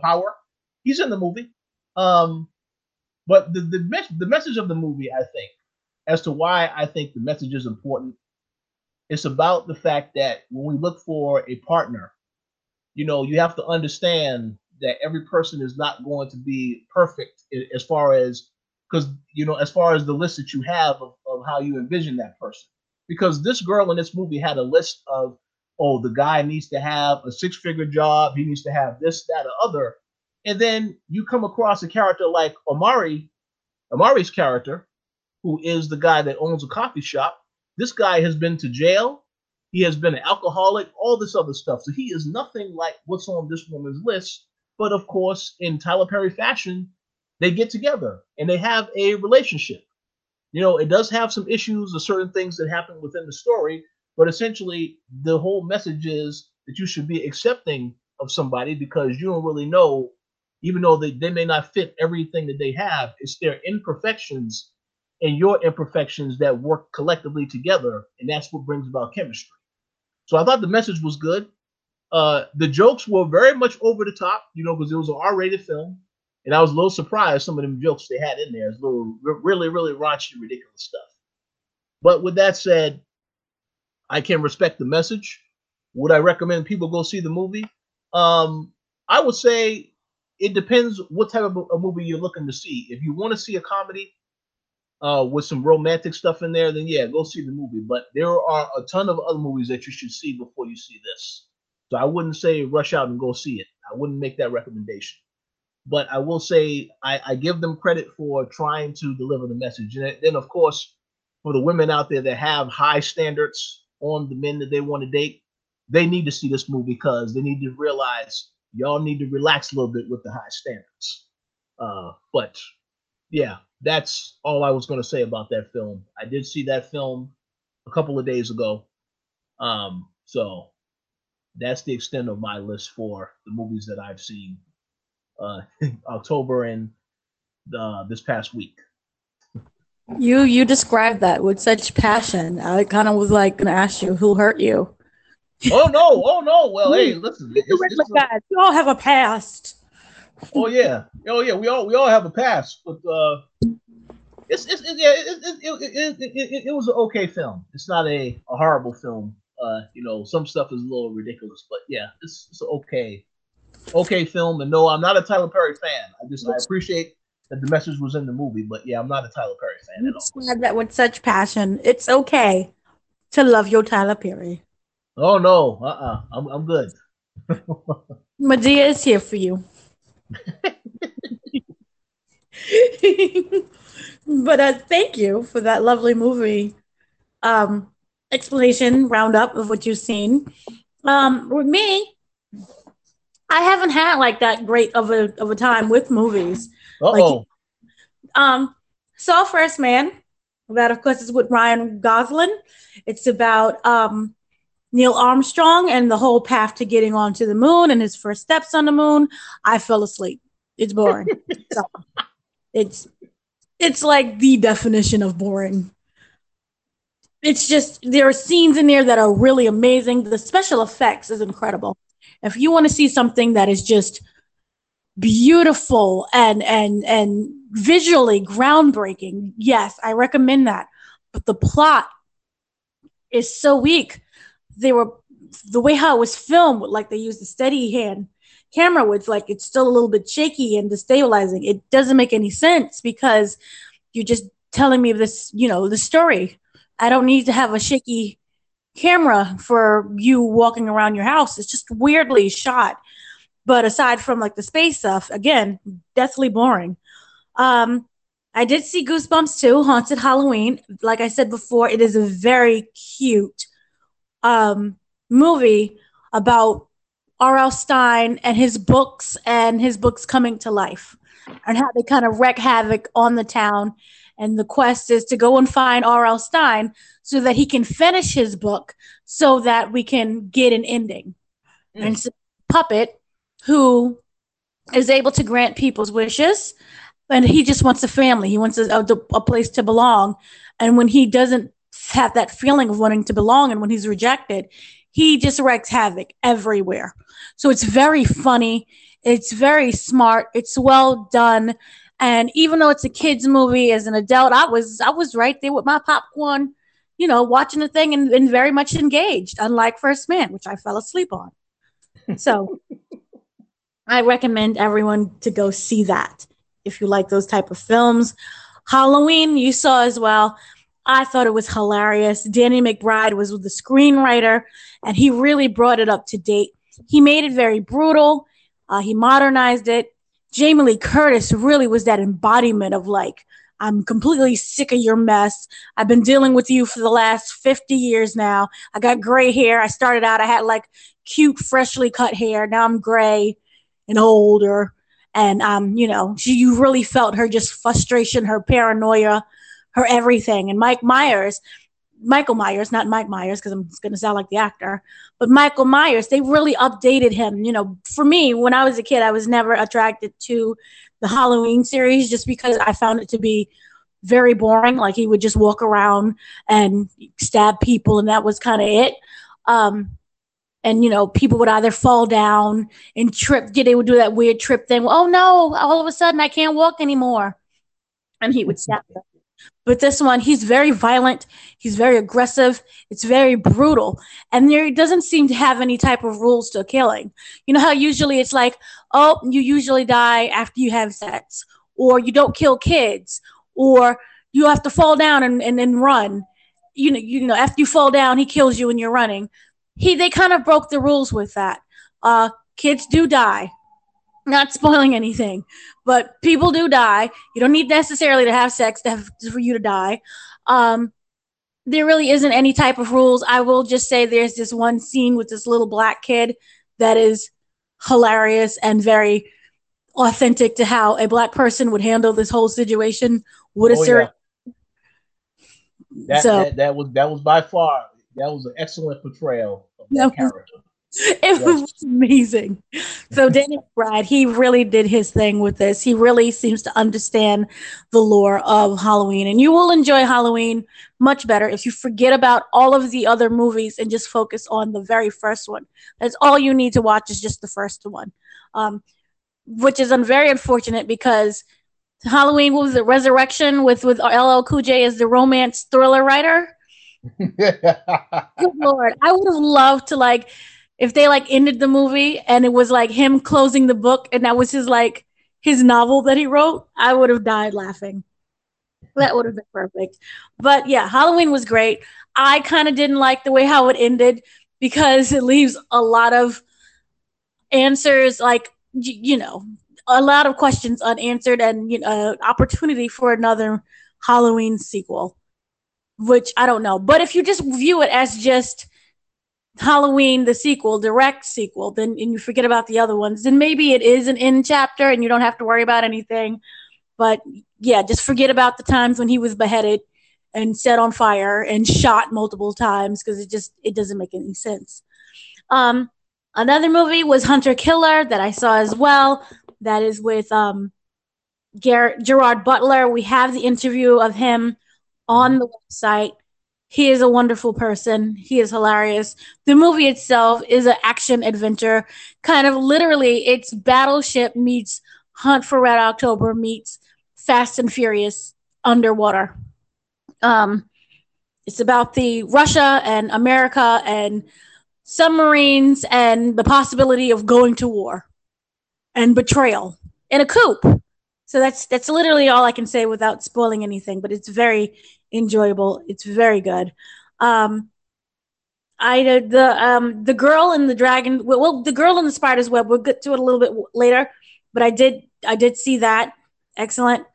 Power. He's in the movie. But the message of the movie, I think, as to why I think the message is important, it's about the fact that when we look for a partner, you know, you have to understand that every person is not going to be perfect as far as, because, you know, as far as the list that you have of how you envision that person. Because this girl in this movie had a list of, oh, the guy needs to have a six-figure job. He needs to have this, that, or other. And then you come across a character like Amari's character, who is the guy that owns a coffee shop. This guy has been to jail. He has been an alcoholic, all this other stuff. So he is nothing like what's on this woman's list. But of course, in Tyler Perry fashion, they get together and they have a relationship. You know, it does have some issues or certain things that happen within the story, but essentially the whole message is that you should be accepting of somebody because you don't really know, even though they may not fit everything that they have, it's their imperfections and your imperfections that work collectively together. And that's what brings about chemistry. So I thought the message was good. The jokes were very much over the top, you know, because it was an R-rated film. And I was a little surprised some of them jokes they had in there. It's little really, really raunchy, ridiculous stuff. But with that said, I can respect the message. Would I recommend people go see the movie? I would say it depends what type of a movie you're looking to see. If you want to see a comedy with some romantic stuff in there, then yeah, go see the movie. But there are a ton of other movies that you should see before you see this. So I wouldn't say rush out and go see it. I wouldn't make that recommendation. But I will say I give them credit for trying to deliver the message. And then, of course, for the women out there that have high standards on the men that they want to date, they need to see this movie because they need to realize y'all need to relax a little bit with the high standards. But, yeah, that's all I was going to say about that film. I did see that film a couple of days ago. So that's the extent of my list for the movies that I've seen. October and this past week. You described that with such passion. I kind of was like going to ask you who hurt you. Oh no! Well, hey, listen. We all have a past. Oh yeah. We all have a past, but it was an okay film. It's not a horrible film. You know, some stuff is a little ridiculous, but yeah, it's okay. Okay film, and no, I'm not a Tyler Perry fan. I appreciate that the message was in the movie, but yeah, I'm not a Tyler Perry fan at all. I'm glad that with such passion. It's okay to love your Tyler Perry. Oh no, I'm good. Madea is here for you. But thank you for that lovely movie explanation, roundup of what you've seen. With me, I haven't had like that great of a time with movies. Like, saw First Man. That, of course, is with Ryan Gosling. It's about Neil Armstrong and the whole path to getting onto the moon and his first steps on the moon. I fell asleep. It's boring. So, it's like the definition of boring. It's just there are scenes in there that are really amazing. The special effects is incredible. If you want to see something that is just beautiful and visually groundbreaking, yes, I recommend that. But the plot is so weak. The way how it was filmed, like they used the steady hand camera, was like it's still a little bit shaky and destabilizing. It doesn't make any sense because you're just telling me this, you know, the story. I don't need to have a shaky camera for you walking around your house. It's just weirdly shot. But aside from like the space stuff, again, deathly boring. I did see Goosebumps 2, Haunted Halloween. Like I said before, it is a very cute movie about R.L. Stein and his books coming to life and how they kind of wreak havoc on the town. And the quest is to go and find R.L. Stein so that he can finish his book so that we can get an ending. Mm. And so puppet who is able to grant people's wishes, and he just wants a family. He wants a place to belong. And when he doesn't have that feeling of wanting to belong and when he's rejected, he just wreaks havoc everywhere. So it's very funny. It's very smart. It's well done. And even though it's a kid's movie, as an adult, I was right there with my popcorn, you know, watching the thing and very much engaged, unlike First Man, which I fell asleep on. So I recommend everyone to go see that if you like those type of films. Halloween, you saw as well. I thought it was hilarious. Danny McBride was the screenwriter, and he really brought it up to date. He made it very brutal. He modernized it. Jamie Lee Curtis really was that embodiment of like, I'm completely sick of your mess. I've been dealing with you for the last 50 years now. I got gray hair. I started out, I had like cute, freshly cut hair. Now I'm gray and older. And, you know, you really felt her just frustration, her paranoia, her everything. And Michael Myers, not Mike Myers, because I'm going to sound like the actor, but Michael Myers, they really updated him. You know, for me, when I was a kid, I was never attracted to the Halloween series just because I found it to be very boring. Like he would just walk around and stab people, and that was kind of it. And, you know, people would either fall down and trip. Yeah, they would do that weird trip thing. Oh, no, all of a sudden I can't walk anymore. And he would stab them. But this one, he's very violent. He's very aggressive. It's very brutal. And there doesn't seem to have any type of rules to killing. You know how usually it's like, oh, you usually die after you have sex, or you don't kill kids, or you have to fall down and run. You know, after you fall down, he kills you and you're running. They kind of broke the rules with that. Kids do die. Not spoiling anything, but people do die. You don't need necessarily to have sex for you to die. There really isn't any type of rules. I will just say there's this one scene with this little black kid that is hilarious and very authentic to how a black person would handle this whole situation. That was by far, that was an excellent portrayal of that character. It was amazing. So Danny McBride, he really did his thing with this. He really seems to understand the lore of Halloween. And you will enjoy Halloween much better if you forget about all of the other movies and just focus on the very first one. That's all you need to watch is just the first one, which is very unfortunate because Halloween, what was it, Resurrection with LL Cool J as the romance thriller writer? Good Lord. I would have loved to like... if they like ended the movie and it was like him closing the book and that was his like his novel that he wrote, I would have died laughing. That would have been perfect. But yeah, Halloween was great. I kind of didn't like the way how it ended because it leaves a lot of answers, like, you know, a lot of questions unanswered and, you know, opportunity for another Halloween sequel, which I don't know. But if you just view it as just Halloween, the sequel, direct sequel, then and you forget about the other ones, then maybe it is an end chapter and you don't have to worry about anything. But yeah, just forget about the times when he was beheaded and set on fire and shot multiple times because it doesn't make any sense. Another movie was Hunter Killer that I saw as well. That is with Gerard Butler. We have the interview of him on the website. He is a wonderful person. He is hilarious. The movie itself is an action adventure. Kind of literally, it's Battleship meets Hunt for Red October meets Fast and Furious underwater. It's about the Russia and America and submarines and the possibility of going to war and betrayal and a coup. So that's literally all I can say without spoiling anything, but it's very enjoyable. It's very good. The girl in the dragon, well, the girl in the spider's web, we'll get to it a little bit later, but I did see that. Excellent.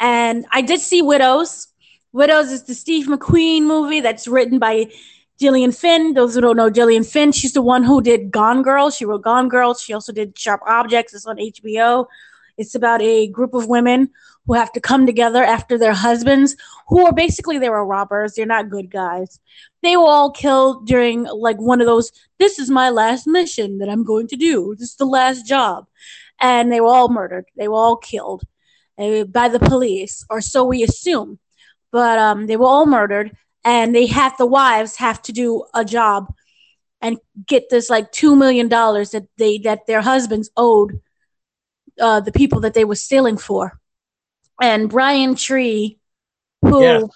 And I did see Widows. Widows is the Steve McQueen movie that's written by Gillian Flynn. Those who don't know Gillian Flynn, she's the one who did Gone Girl. She wrote Gone Girl. She also did Sharp Objects. It's on HBO. It's about a group of women who have to come together after their husbands, who are basically, they were robbers. They're not good guys. They were all killed during like one of those, this is my last mission that I'm going to do. This is the last job. And they were all murdered. They were all killed by the police, or so we assume. But they were all murdered, and the wives have to do a job and get this like $2 million that their husbands owed the people that they were stealing for. And Brian Tree, who,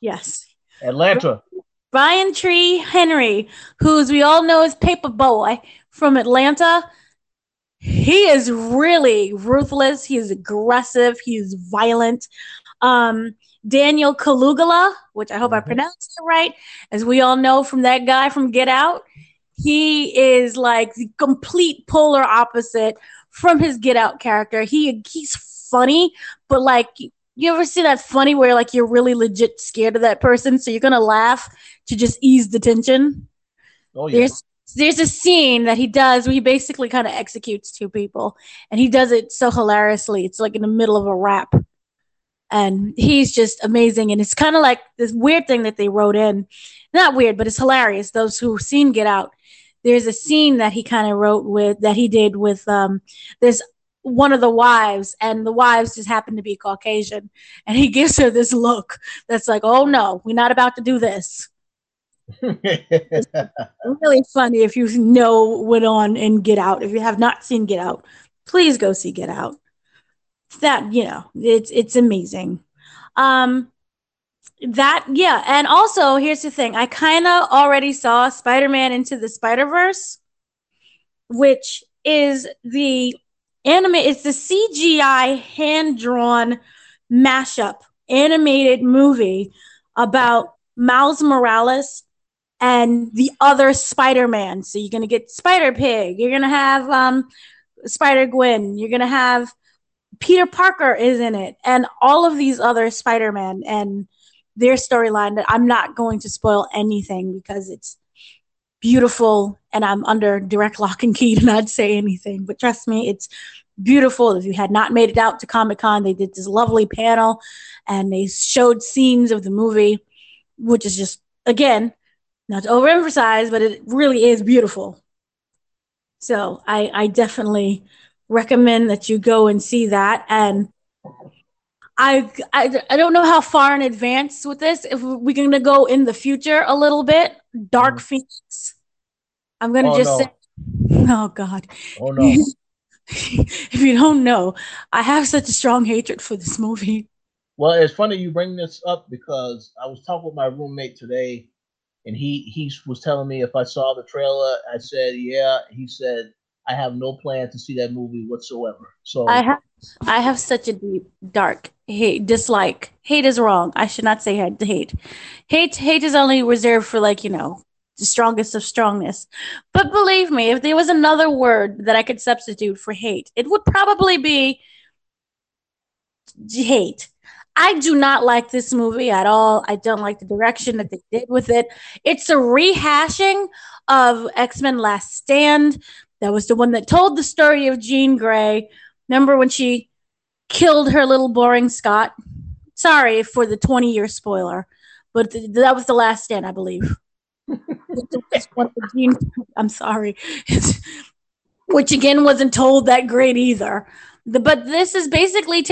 yes. Atlanta. Brian Tree Henry, who, as we all know, is Paperboy from Atlanta. He is really ruthless. He is aggressive. He is violent. Daniel Kaluuya, which I hope I pronounced it right, as we all know from that guy from Get Out. He is like the complete polar opposite from his Get Out character. He's funny, but like, you ever see that funny where like you're really legit scared of that person, so you're gonna laugh to just ease the tension? Oh yeah. There's a scene that he does where he basically kind of executes two people, and he does it so hilariously. It's like in the middle of a rap, and he's just amazing. And it's kind of like this weird thing that they wrote in. Not weird, but it's hilarious. Those who've seen Get Out, there's a scene that he kind of wrote with, that he did with this one of the wives, and the wives just happened to be Caucasian. And he gives her this look that's like, oh no, we're not about to do this. It's really funny if you know what went on in Get Out. If you have not seen Get Out, please go see Get Out. That, you know, it's amazing. And also, here's the thing. I kind of already saw Spider-Man Into the Spider-Verse, which is the anime. It's the CGI hand-drawn mashup animated movie about Miles Morales and the other Spider-Man. So you're going to get Spider-Pig. You're going to have Spider-Gwen. You're going to have Peter Parker is in it. And all of these other Spider-Man and their storyline that I'm not going to spoil anything because it's beautiful and I'm under direct lock and key to not say anything. But trust me, it's beautiful. If you had not made it out to Comic-Con, they did this lovely panel and they showed scenes of the movie, which is just, again, not to overemphasize, but it really is beautiful. So I definitely recommend that you go and see that. And I don't know how far in advance with this. If we're going to go in the future a little bit, Dark Phoenix. I'm going to say, oh God. Oh no. If you don't know, I have such a strong hatred for this movie. Well, it's funny you bring this up because I was talking with my roommate today, and he was telling me if I saw the trailer. I said, yeah. He said, I have no plan to see that movie whatsoever. So I have such a deep, dark hate, dislike. Hate is wrong. I should not say hate. Hate is only reserved for, like, you know, the strongest of strongness. But believe me, if there was another word that I could substitute for hate, it would probably be hate. I do not like this movie at all. I don't like the direction that they did with it. It's a rehashing of X-Men Last Stand. That was the one that told the story of Jean Grey. Remember when she killed her little boring Scott? Sorry for the 20-year spoiler, but that was the Last Stand, I believe. I'm sorry. Which, again, wasn't told that great either. But this is basically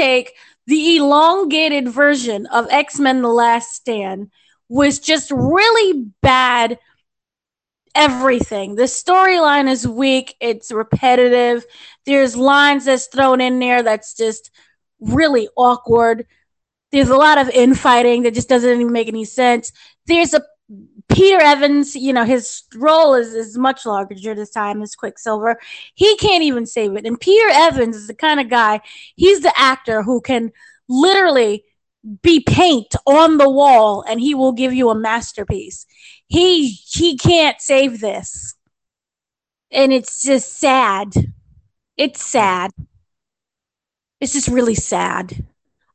the elongated version of X-Men The Last Stand was just really bad everything. The storyline is weak. It's repetitive. There's lines that's thrown in there that's just really awkward. There's a lot of infighting that just doesn't even make any sense. There's a Peter Evans, you know, his role is much larger this time as Quicksilver. He can't even save it. And Peter Evans is the kind of guy, he's the actor who can literally be paint on the wall and he will give you a masterpiece. He can't save this. And it's just sad. It's sad. It's just really sad.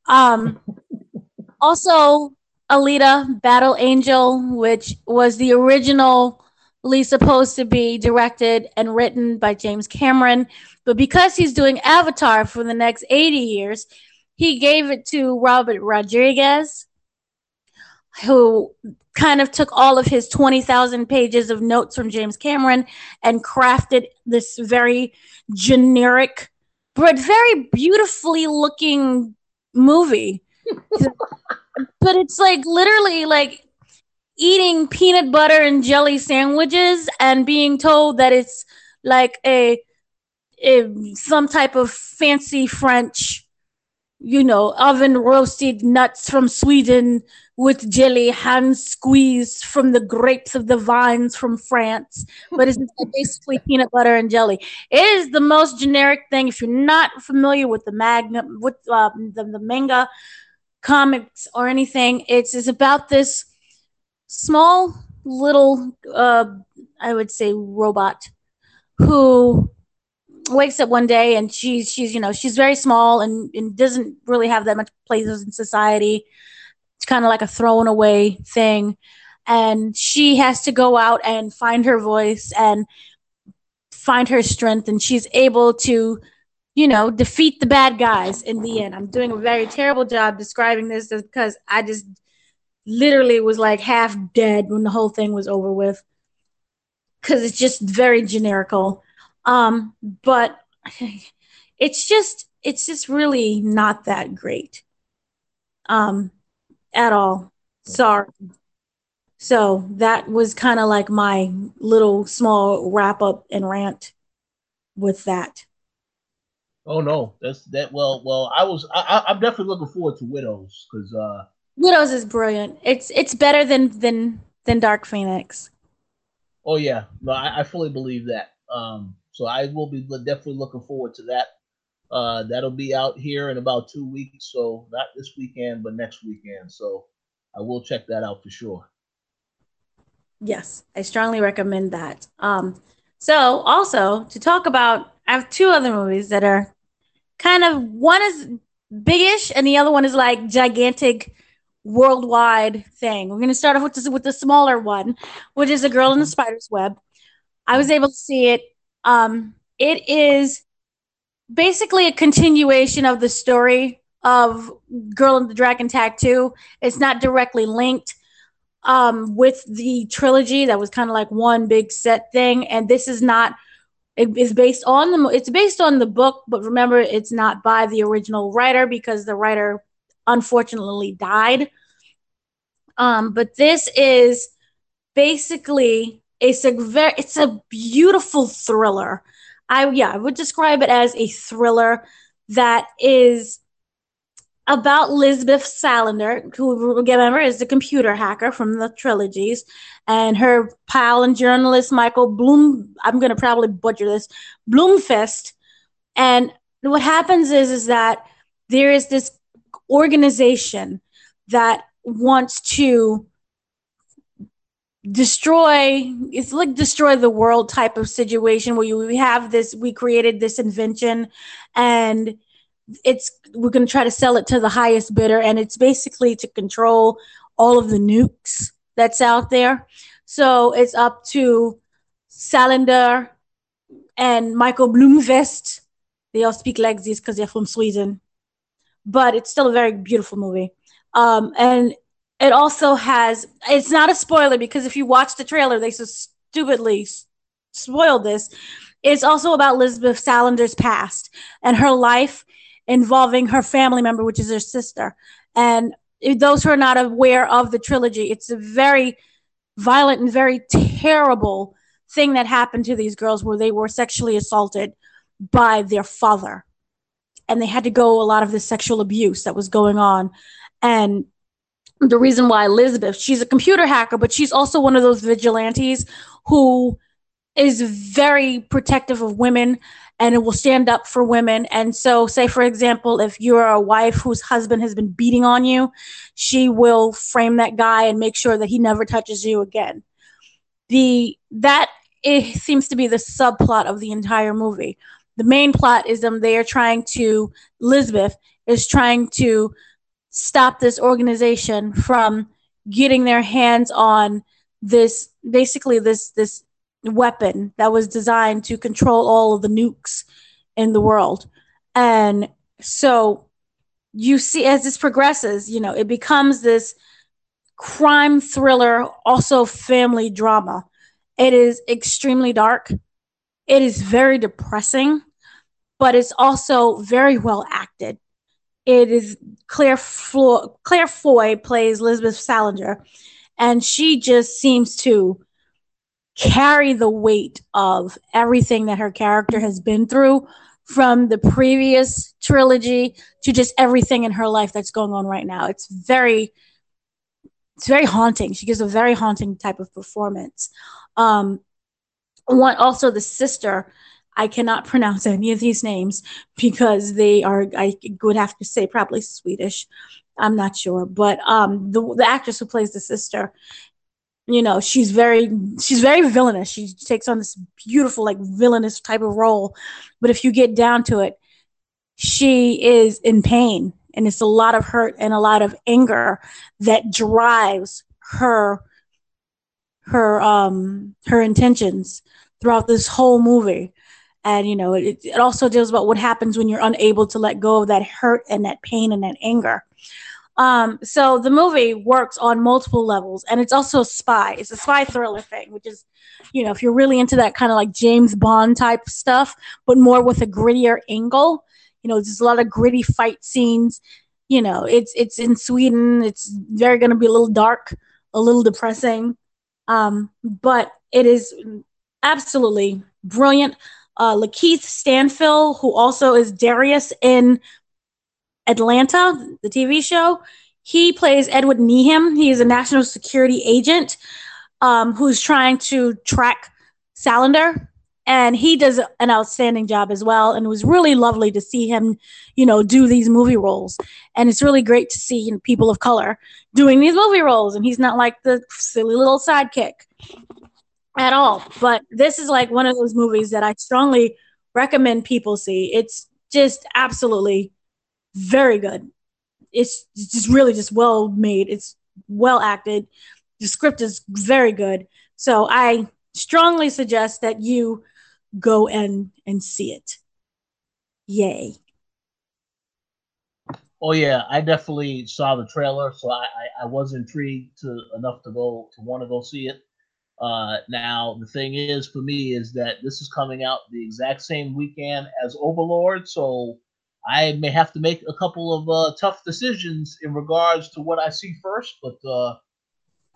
Also, Alita, Battle Angel, which was the originally supposed to be directed and written by James Cameron. But because he's doing Avatar for the next 80 years, he gave it to Robert Rodriguez, who kind of took all of his 20,000 pages of notes from James Cameron and crafted this very generic, but very beautifully looking movie. But it's like literally like eating peanut butter and jelly sandwiches and being told that it's like some type of fancy French, you know, oven roasted nuts from Sweden with jelly hand squeezed from the grapes of the vines from France. But it's basically peanut butter and jelly. It is the most generic thing. If you're not familiar with the manga, comics or anything. It's about this small little, I would say, robot who wakes up one day and she's very small and doesn't really have that much place in society. It's kind of like a thrown away thing. And she has to go out and find her voice and find her strength. And she's able to, defeat the bad guys in the end. I'm doing a very terrible job describing this because I just literally was like half dead when the whole thing was over with. Because it's just very generical. But it's just really not that great at all. Sorry. So that was kind of like my little small wrap up and rant with that. Oh no, that's that. Well, I'm definitely looking forward to Widows because Widows is brilliant. It's better than Dark Phoenix. Oh yeah, no, I fully believe that. So I will be definitely looking forward to that. That'll be out here in about 2 weeks. So not this weekend, but next weekend. So I will check that out for sure. Yes, I strongly recommend that. So also to talk about, I have two other movies that are kind of, one is big-ish and the other one is like gigantic worldwide thing. We're going to start off with the smaller one, which is A Girl in the Spider's Web. I was able to see it. It is basically a continuation of the story of Girl in the Dragon Tattoo. It's not directly linked with the trilogy. That was kind of like one big set thing, and this is not. It's based on the book, but remember, it's not by the original writer because the writer unfortunately died. But this is basically it's a beautiful thriller. I would describe it as a thriller that is about Lisbeth Salander, who, remember, is the computer hacker from the trilogies, and her pal and journalist, Michael Bloom, I'm going to probably butcher this, Bloomfist. And what happens is that there is this organization that wants to destroy the world type of situation where we created this invention and we're going to try to sell it to the highest bidder, and it's basically to control all of the nukes that's out there. So it's up to Salander and Michael Blomqvist. They all speak like this because they're from Sweden, but it's still a very beautiful movie. And it also it's not a spoiler because if you watch the trailer, they so stupidly spoiled this. It's also about Lisbeth Salander's past and her life involving her family member, which is her sister. And those who are not aware of the trilogy, it's a very violent and very terrible thing that happened to these girls where they were sexually assaulted by their father. And they had to go a lot of the sexual abuse that was going on. And the reason why Elizabeth, she's a computer hacker, but she's also one of those vigilantes who is very protective of women and it will stand up for women. And so, say, for example, if you're a wife whose husband has been beating on you, she will frame that guy and make sure that he never touches you again. It seems to be the subplot of the entire movie. The main plot is Lisbeth is trying to stop this organization from getting their hands on this weapon that was designed to control all of the nukes in the world. And so you see as this progresses, it becomes this crime thriller, also family drama. It is extremely dark. It is very depressing, but it's also very well acted. It is Claire Foy plays Lisbeth Salander, and she just seems to carry the weight of everything that her character has been through from the previous trilogy to just everything in her life that's going on right now. It's very haunting. She gives a very haunting type of performance. Also the sister, I cannot pronounce any of these names because I would have to say probably Swedish. I'm not sure. But the actress who plays the sister, you know, she's very villainous. She takes on this beautiful, like, villainous type of role. But if you get down to it, she is in pain. And it's a lot of hurt and a lot of anger that drives her intentions throughout this whole movie. And, you know, it also deals about what happens when you're unable to let go of that hurt and that pain and that anger. So the movie works on multiple levels, and it's also a spy. It's a spy thriller thing, which is, you know, if you're really into that kind of like James Bond type stuff, but more with a grittier angle. You know, there's a lot of gritty fight scenes. You know, it's in Sweden. It's very going to be a little dark, a little depressing. But it is absolutely brilliant. Lakeith Stanfield, who also is Darius in Atlanta, the TV show, he plays Edward Needham. He is a national security agent who's trying to track Salander. And he does an outstanding job as well. And it was really lovely to see him, you know, do these movie roles. And it's really great to see, you know, people of color doing these movie roles. And he's not like the silly little sidekick at all. But this is like one of those movies that I strongly recommend people see. It's just absolutely very good. It's just really just well made. It's well acted. The script is very good. So I strongly suggest that you go and see it. Yay. Oh, yeah. I definitely saw the trailer, so I was intrigued enough to want to go see it. Now, the thing is, for me, is that this is coming out the exact same weekend as Overlord, so I may have to make a couple of tough decisions in regards to what I see first, but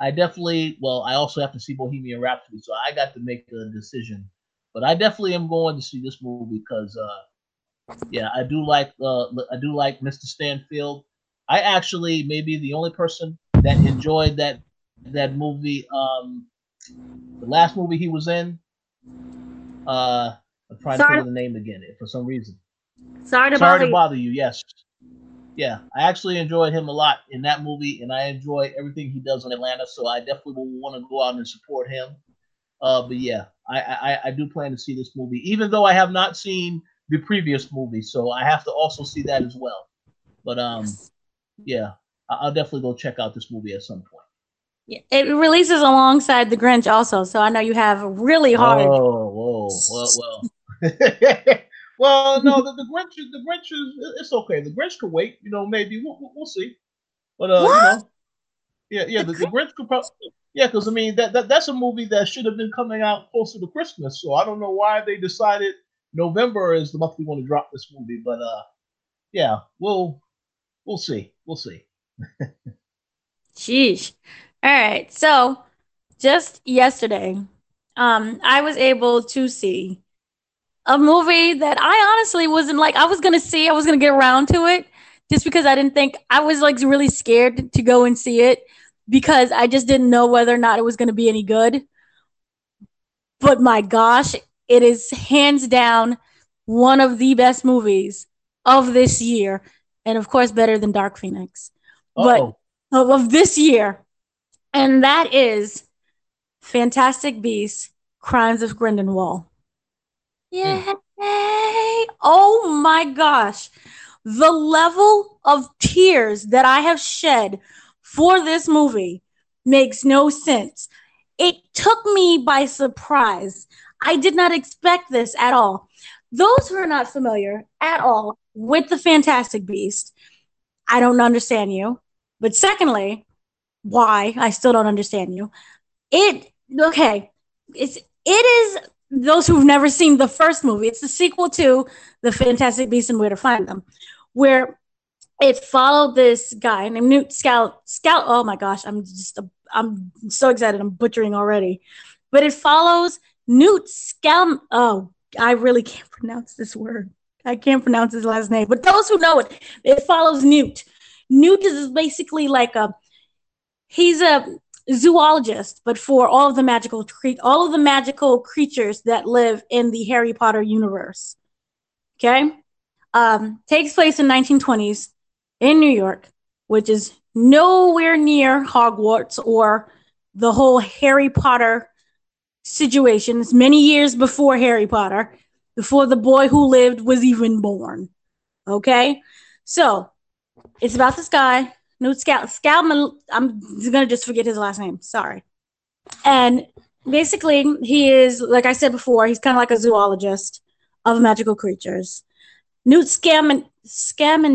I also have to see Bohemian Rhapsody, so I got to make a decision. But I definitely am going to see this movie because, I do like Mr. Stanfield. I actually may be the only person that enjoyed that movie. The last movie he was in, I'm trying to think of the name again for some reason. Sorry to bother you. Yes. Yeah, I actually enjoyed him a lot in that movie, and I enjoy everything he does in Atlanta, so I definitely will want to go out and support him. But yeah, I do plan to see this movie, even though I have not seen the previous movie, so I have to also see that as well. But yeah, I'll definitely go check out this movie at some point. Yeah, it releases alongside The Grinch also, so I know you have really hard... Oh, well. Well, no, the Grinch is it's okay. The Grinch could wait, you know. Maybe we'll see. But you know, yeah, the Grinch could probably, yeah, because I mean that's a movie that should have been coming out closer to Christmas. So I don't know why they decided November is the month we want to drop this movie. But yeah, we'll see. We'll see. Sheesh. All right. So just yesterday, I was able to see a movie that I honestly wasn't like, I was going to get around to it just because I didn't think, I was like really scared to go and see it because I just didn't know whether or not it was going to be any good. But my gosh, it is hands down one of the best movies of this year. And of course, better than Dark Phoenix, but of this year. And that is Fantastic Beasts, Crimes of Grindelwald. Yay! Oh my gosh. The level of tears that I have shed for this movie makes no sense. It took me by surprise. I did not expect this at all. Those who are not familiar at all with the Fantastic Beast, I don't understand you. But secondly, why? I still don't understand you. It is... Those who've never seen the first movie, it's the sequel to The Fantastic Beasts and Where to Find Them, where it followed this guy named Newt Scamander. Oh my gosh, I'm so excited. I'm butchering already, but it follows Newt Scamander. Oh, I really can't pronounce this word. I can't pronounce his last name, but those who know it, it follows Newt. Newt is basically like he's a zoologist, but for all of the magical creatures that live in the Harry Potter universe. Okay, takes place in 1920s in New York. which is nowhere near Hogwarts or the whole Harry Potter situation. It's many years before Harry Potter, before The Boy Who Lived was even born. Okay? So, it's about this guy, Newt Scamander. I'm going to just forget his last name. Sorry. And basically, he is, like I said before, he's kind of like a zoologist of magical creatures. Newt Scamander. So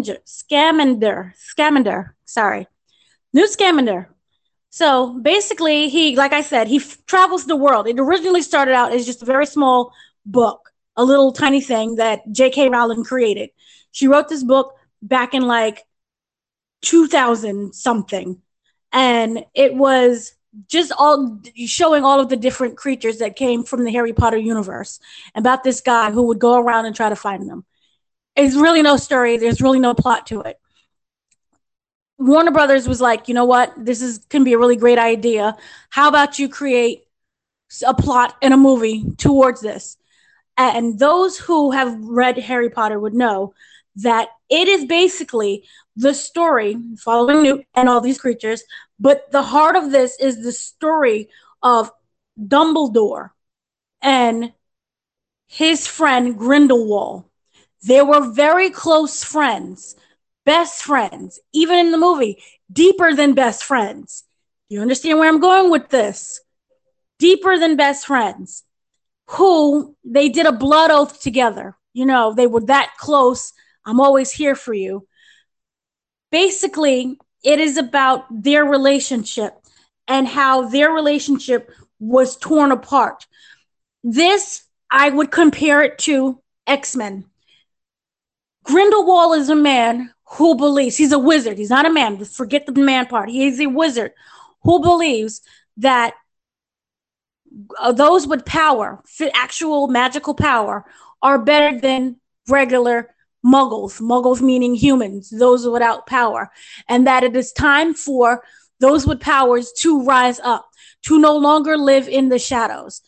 basically, he, like I said, he travels the world. It originally started out as just a very small book, a little tiny thing that J.K. Rowling created. She wrote this book back in like 2000 something, and it was just all showing all of the different creatures that came from the Harry Potter universe, about this guy who would go around and try to find them. It's really no story. There's really no plot to it. Warner Brothers was like, you know what? This can be a really great idea. How about you create a plot in a movie towards this? And those who have read Harry Potter would know that it is basically the story following Newt and all these creatures, but the heart of this is the story of Dumbledore and his friend Grindelwald. They were very close friends. Best friends, even in the movie, deeper than best friends. Do you understand where I'm going with this? Deeper than best friends, who they did a blood oath together. You know, they were that close. I'm always here for you. Basically, it is about their relationship and how their relationship was torn apart. This, I would compare it to X-Men. Grindelwald is a man who believes, he's a wizard, he's not a man, forget the man part, he is a wizard who believes that those with power, actual magical power, are better than regular muggles meaning humans, those without power, and that it is time for those with powers to rise up, to no longer live in the shadows.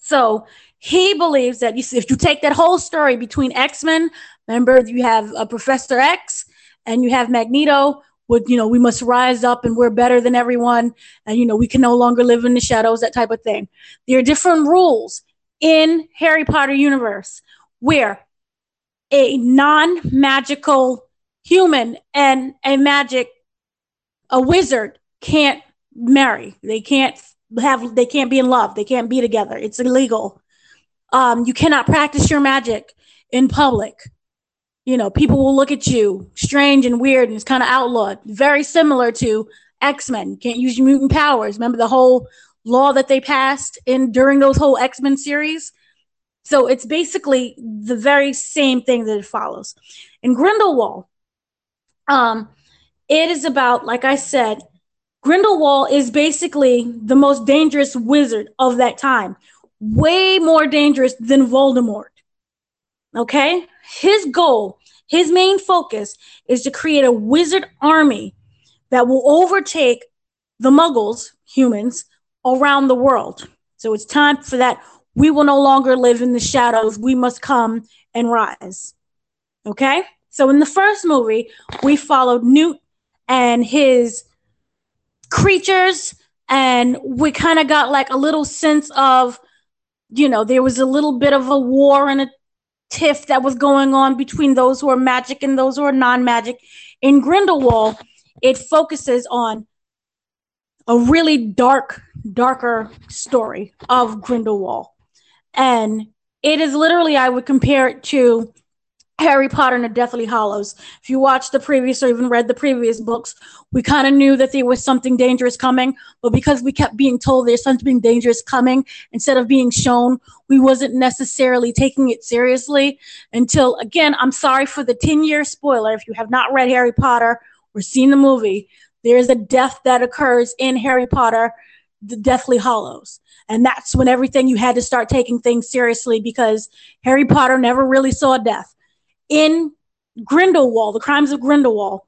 So he believes that if you take that whole story between X-Men, remember you have Professor X and you have Magneto with, you know, we must rise up and we're better than everyone. And, you know, we can no longer live in the shadows, that type of thing. There are different rules in Harry Potter universe where a non-magical human and a wizard can't marry. They can't be in love. They can't be together. It's illegal. You cannot practice your magic in public. You know, people will look at you strange and weird, and it's kind of outlawed. Very similar to X-Men. You can't use your mutant powers. Remember the whole law that they passed during those whole X-Men series? So it's basically the very same thing that it follows. In Grindelwald, it is about, like I said, Grindelwald is basically the most dangerous wizard of that time. Way more dangerous than Voldemort. Okay? His goal, his main focus, is to create a wizard army that will overtake the muggles, humans, around the world. So it's time for that. We will no longer live in the shadows. We must come and rise. Okay? So in the first movie, we followed Newt and his creatures, and we kind of got like a little sense of, you know, there was a little bit of a war and a tiff that was going on between those who are magic and those who are non-magic. In Grindelwald, it focuses on a really darker story of Grindelwald. And it is literally, I would compare it to Harry Potter and the Deathly Hallows. If you watched the previous or even read the previous books, we kind of knew that there was something dangerous coming, but because we kept being told there's something dangerous coming, instead of being shown, we wasn't necessarily taking it seriously until, again, I'm sorry for the 10-year spoiler. If you have not read Harry Potter or seen the movie, there's a death that occurs in Harry Potter, the Deathly Hallows. And that's when everything, you had to start taking things seriously because Harry Potter never really saw death. In Grindelwald, The Crimes of Grindelwald,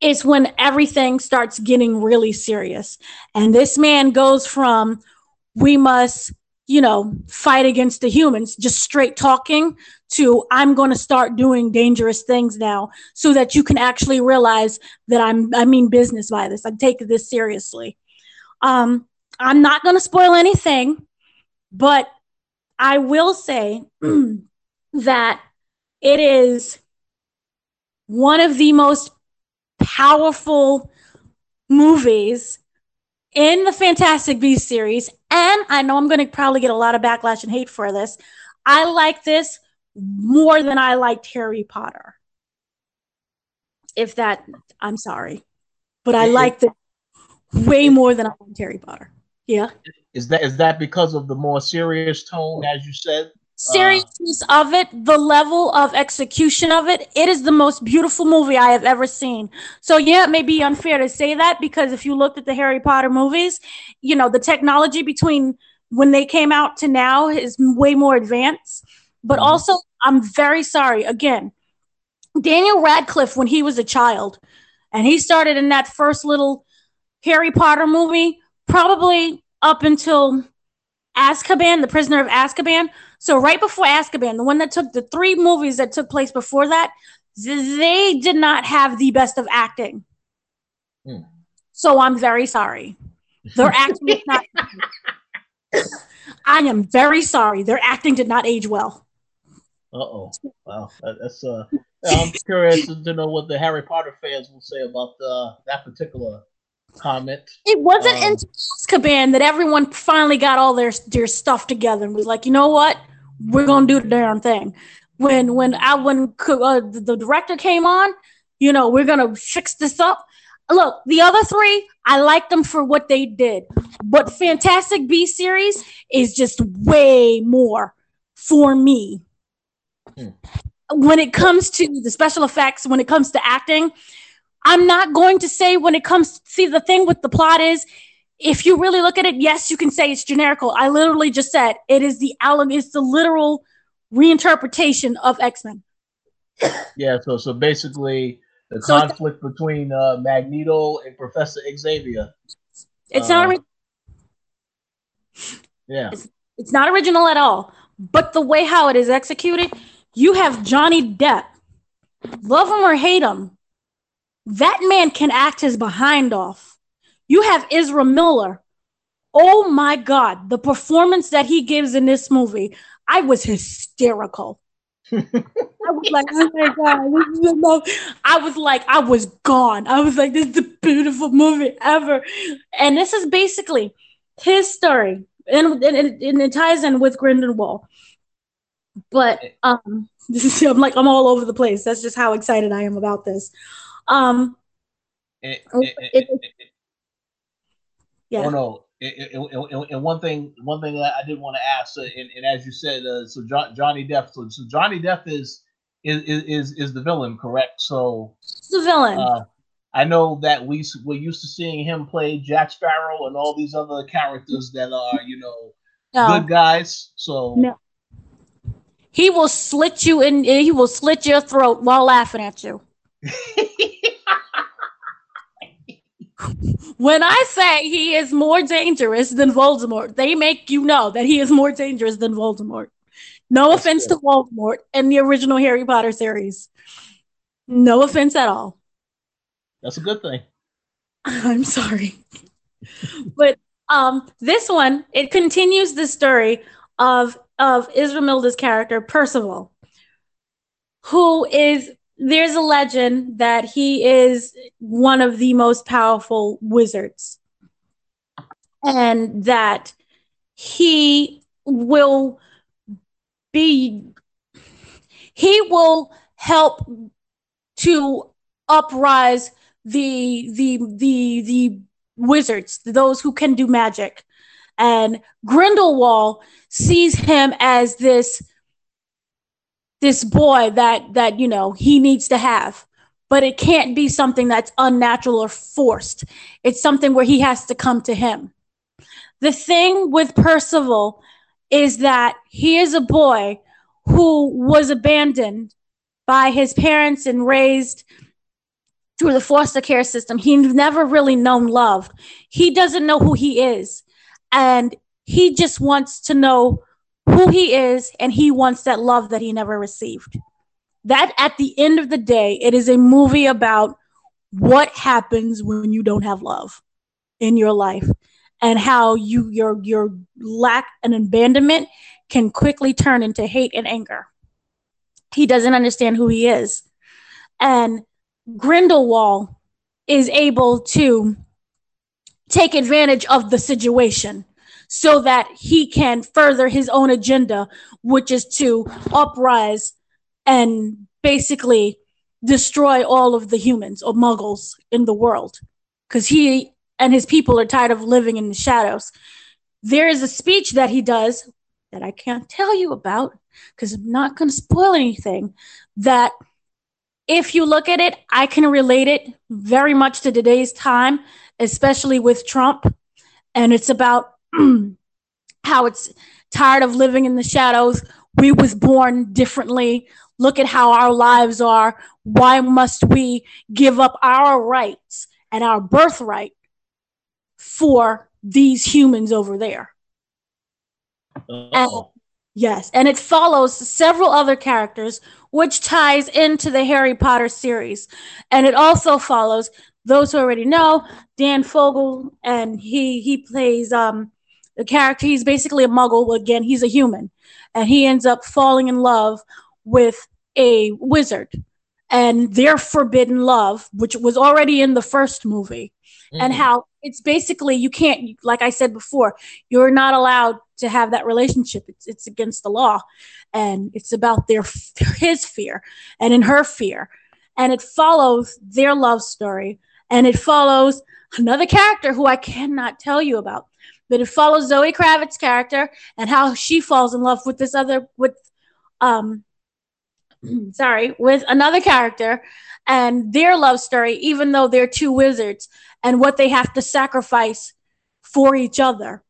is when everything starts getting really serious. And this man goes from, we must, you know, fight against the humans, just straight talking, to I'm going to start doing dangerous things now so that you can actually realize that I mean business by this. I take this seriously. I'm not going to spoil anything, but I will say that it is one of the most powerful movies in the Fantastic Beasts series, and I know I'm going to probably get a lot of backlash and hate for this. I like this more than I liked Harry Potter. If that, I'm sorry, but I liked it way more than I liked Harry Potter. Yeah. Is that because of the more serious tone, as you said? Seriousness of it, the level of execution of it. It is the most beautiful movie I have ever seen. So yeah, it may be unfair to say that, because if you looked at the Harry Potter movies, you know, the technology between when they came out to now is way more advanced. But also, I'm very sorry. Again, Daniel Radcliffe, when he was a child and he started in that first little Harry Potter movie, probably up until Azkaban, The Prisoner of Azkaban. So right before Azkaban, the one that took the three movies that took place before that, they did not have the best of acting. So I'm very sorry. Their acting is not. I am very sorry. Their acting did not age well. Uh-oh. Wow. That's I'm curious to know what the Harry Potter fans will say about that particular comment. It wasn't in Azkaban that everyone finally got all their stuff together and was like, you know what? We're going to do the darn thing. When the director came on, you know, we're going to fix this up. Look, the other three, I like them for what they did. But Fantastic Beasts series is just way more for me. When it comes to the special effects, when it comes to acting, I'm not going to say when it comes, see, the thing with the plot is, if you really look at it, yes, you can say it's generical. I literally just said it is it's the literal reinterpretation of X-Men. Yeah, so basically the conflict between Magneto and Professor Xavier. It's not yeah. It's not original at all, but the way how it is executed, you have Johnny Depp. Love him or hate him, that man can act his behind off. You have Ezra Miller. Oh my God, the performance that he gives in this movie, I was hysterical. I was like, oh my God, this is I was gone. I was like, this is the beautiful movie ever. And this is basically his story. And it ties in with Grindelwald. But I'm all over the place. That's just how excited I am about this. Yeah. Oh no! And one thing that I did want to ask, and as you said, Johnny Depp. So Johnny Depp is the villain, correct? So it's the villain. I know that we're used to seeing him play Jack Sparrow and all these other characters that are, you know, good guys. So no. He will slit you and he will slit your throat while laughing at you. When I say he is more dangerous than Voldemort, they make you know that he is more dangerous than Voldemort. No offense to Voldemort and the original Harry Potter series. No offense at all. That's a good thing. I'm sorry. But this one, it continues the story of Ezra Miller's character, Percival, who is... There's a legend that he is one of the most powerful wizards and that he will help to uprise the wizards, those who can do magic. And Grindelwald sees him as this boy that you know he needs to have, but it can't be something that's unnatural or forced. It's something where he has to come to him. The thing with Percival is that he is a boy who was abandoned by his parents and raised through the foster care system. He's never really known love. He doesn't know who he is, and He just wants to know who he is, and he wants that love that he never received. That, at the end of the day, it is a movie about what happens when you don't have love in your life, and how your lack and abandonment can quickly turn into hate and anger. He doesn't understand who he is. And Grindelwald is able to take advantage of the situation so that he can further his own agenda, which is to uprise and basically destroy all of the humans or muggles in the world, because he and his people are tired of living in the shadows. There is a speech that he does that I can't tell you about because I'm not going to spoil anything, that if you look at it, I can relate it very much to today's time, especially with Trump. And it's about how it's tired of living in the shadows. We was born differently. Look at how our lives are. Why must we give up our rights and our birthright for these humans over there? And, yes, and it follows several other characters, which ties into the Harry Potter series. And it also follows, those who already know, Dan Fogel, and he plays the character. He's basically a muggle. Again, he's a human. And he ends up falling in love with a wizard. And their forbidden love, which was already in the first movie. Mm-hmm. And how it's basically, you can't, like I said before, you're not allowed to have that relationship. It's against the law. And it's about his fear and in her fear. And it follows their love story. And it follows another character who I cannot tell you about. But it follows Zoe Kravitz's character and how she falls in love with this other, with another character and their love story, even though they're two wizards, and what they have to sacrifice for each other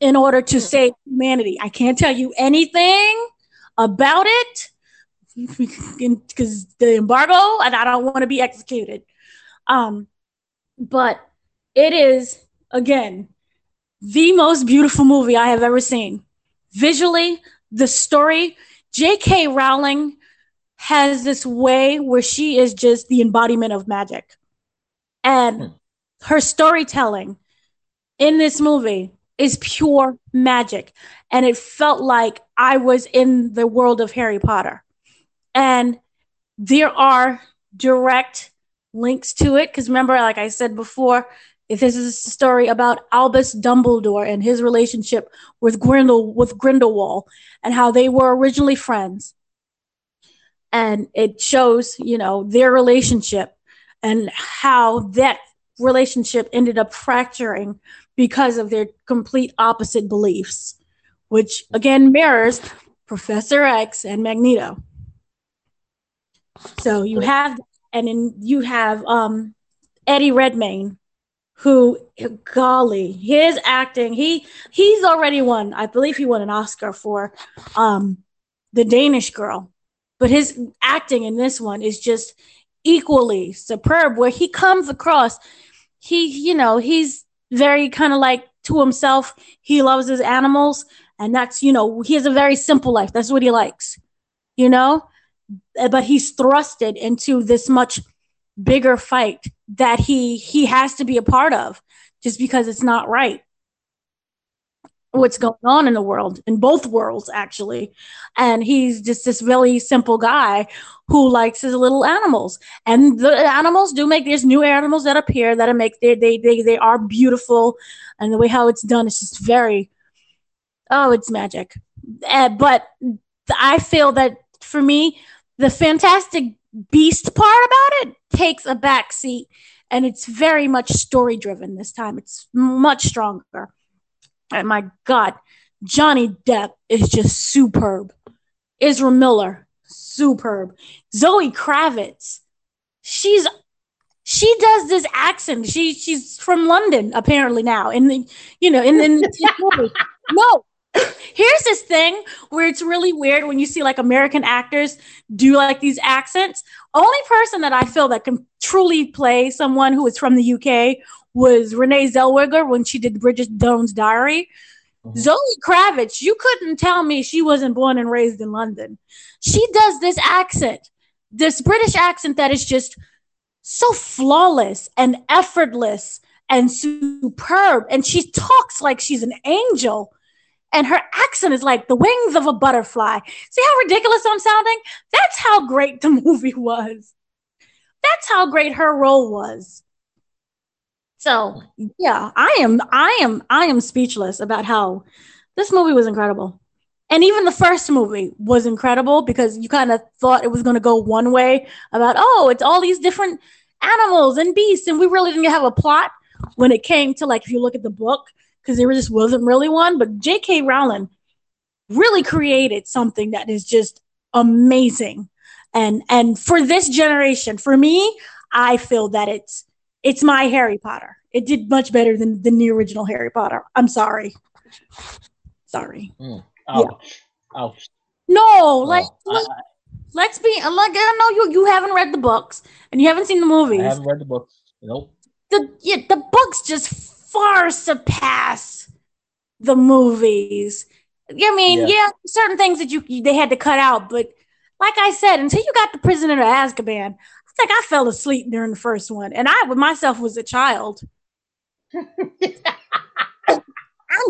in order to save humanity. I can't tell you anything about it because the embargo, and I don't want to be executed. But it is, again, the most beautiful movie I have ever seen. Visually, the story, J.K. Rowling has this way where she is just the embodiment of magic. And her storytelling in this movie is pure magic. And it felt like I was in the world of Harry Potter. And there are direct links to it, because remember, like I said before, if this is a story about Albus Dumbledore and his relationship with Grindelwald and how they were originally friends. And it shows, their relationship and how that relationship ended up fracturing because of their complete opposite beliefs, which again mirrors Professor X and Magneto. So you have, and then you have Eddie Redmayne, who, golly, his acting, he's already won, I believe he won an Oscar for The Danish Girl, but his acting in this one is just equally superb, where he comes across, he's very kind of like to himself, he loves his animals, and that's, he has a very simple life, that's what he likes, but he's thrusted into this much bigger fight that he has to be a part of just because it's not right what's going on in the world, in both worlds actually. And he's just this really simple guy who likes his little animals, and the animals do make, there's new animals that appear that make, they are beautiful, and the way how it's done is just very, it's magic. But I feel that for me, the Fantastic Beast part about it takes a back seat, and it's very much story driven this time. It's much stronger. And my God, Johnny Depp is just superb. Ezra Miller, superb. Zoe Kravitz, she does this accent. She's from London apparently now. In the movie. No. Here's this thing where it's really weird when you see like American actors do like these accents. Only person that I feel that can truly play someone who is from the UK was Renee Zellweger when she did Bridget Jones's Diary. Zoe Kravitz, you couldn't tell me she wasn't born and raised in London. She does this accent, this British accent that is just so flawless and effortless and superb. And she talks like she's an angel. And her accent is like the wings of a butterfly. See how ridiculous I'm sounding? That's how great the movie was. That's how great her role was. So, yeah, I am speechless about how this movie was incredible. And even the first movie was incredible because you kind of thought it was going to go one way about, oh, it's all these different animals and beasts. And we really didn't have a plot when it came to, like, if you look at the book, because there just wasn't really one. But J.K. Rowling really created something that is just amazing. And for this generation, for me, I feel that it's my Harry Potter. It did much better than the original Harry Potter. I'm sorry. Ouch. Yeah. Ouch. No, like, let's be, like, I know you haven't read the books and you haven't seen the movies. I haven't read the books. Nope. The books just far surpass the movies. I mean, yeah, certain things that they had to cut out, but like I said, until you got The Prisoner of Azkaban, it's like I fell asleep during the first one, and I myself was a child. I'm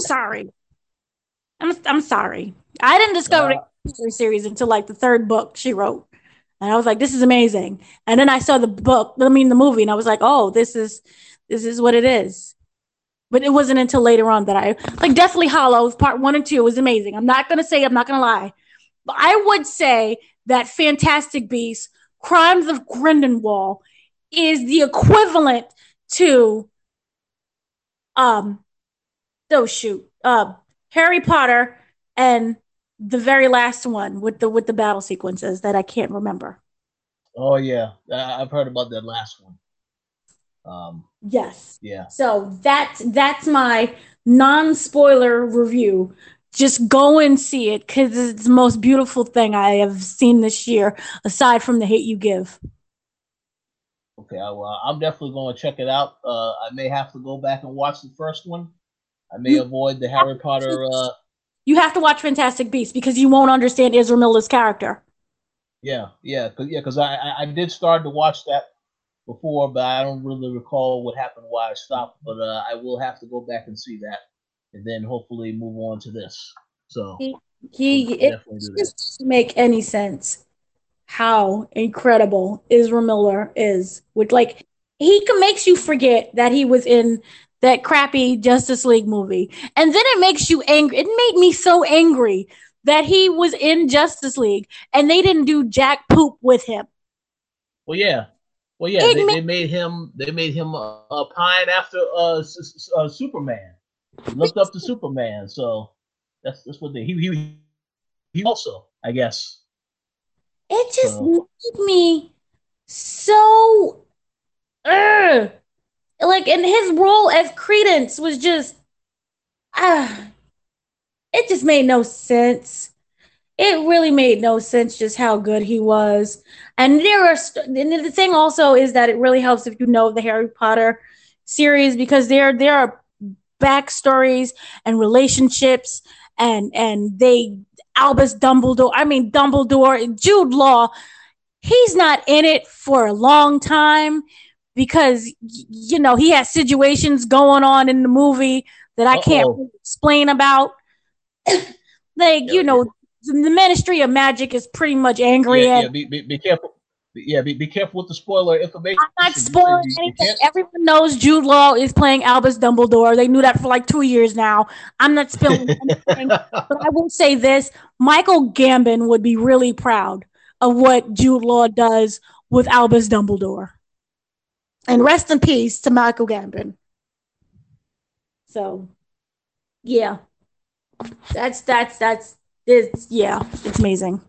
sorry. I'm sorry. I didn't discover the series until like the third book she wrote, and I was like, "This is amazing." And then I saw the movie, and I was like, "Oh, this is what it is." But it wasn't until later on that I like Deathly Hallows Part 1 and 2 was amazing. I'm not gonna lie, but I would say that Fantastic Beasts: Crimes of Grindelwald is the equivalent to Harry Potter and the very last one with the battle sequences that I can't remember. Oh yeah, I've heard about that last one. Yes. Yeah. So that's my non-spoiler review. Just go and see it because it's the most beautiful thing I have seen this year, aside from The Hate U Give. Okay, well, I'm definitely going to check it out. I may have to go back and watch the first one. I may avoid the Harry Potter. You have to watch Fantastic Beasts because you won't understand Ezra miller's character. Because I did start to watch that before, but I don't really recall what happened, why I stopped. But I will have to go back and see that. And then hopefully move on to this. So it doesn't make any sense how incredible Ezra Miller is. With like he makes you forget that he was in that crappy Justice League movie, and then it makes you angry. It made me so angry that he was in Justice League and they didn't do jack poop with him. Well, yeah. They made him. They made him a pine after Superman. Looked up to Superman, so that's what they he also, I guess. It just made me so like, and his role as Credence was just it just made no sense. It really made no sense just how good he was. And the thing also is that it really helps if you know the Harry Potter series because there are backstories and relationships and they Dumbledore and Jude Law, he's not in it for a long time because you know he has situations going on in the movie that I can't really explain about. You know, the Ministry of Magic is pretty much angry at be careful. Yeah, be careful with the spoiler information. I'm not spoiling anything. Everyone knows Jude Law is playing Albus Dumbledore. They knew that for like 2 years now. I'm not spilling anything, but I will say this. Michael Gambon would be really proud of what Jude Law does with Albus Dumbledore. And rest in peace to Michael Gambon. So, yeah. It's amazing.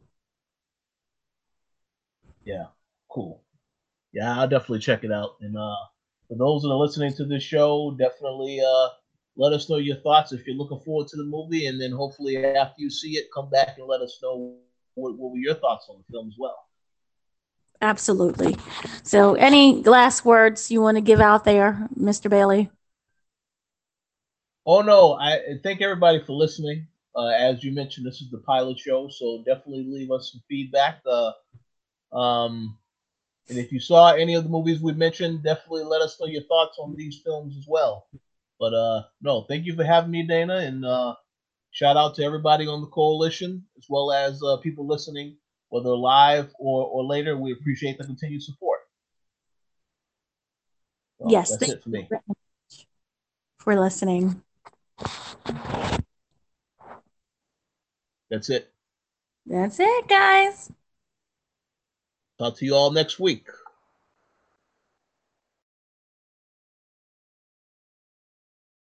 Yeah. Cool. Yeah, I'll definitely check it out. And for those that are listening to this show, definitely let us know your thoughts if you're looking forward to the movie. And then hopefully after you see it, come back and let us know what were your thoughts on the film as well. Absolutely. So any last words you want to give out there, Mr. Bailey? Oh, no. I thank everybody for listening. As you mentioned, this is the pilot show, so definitely leave us some feedback. And if you saw any of the movies we mentioned, definitely let us know your thoughts on these films as well. But, no, thank you for having me, Dana, and shout out to everybody on the coalition, as well as people listening, whether live or later. We appreciate the continued support. Well, yes, that's it for me. For listening. That's it. That's it, guys. Talk to you all next week.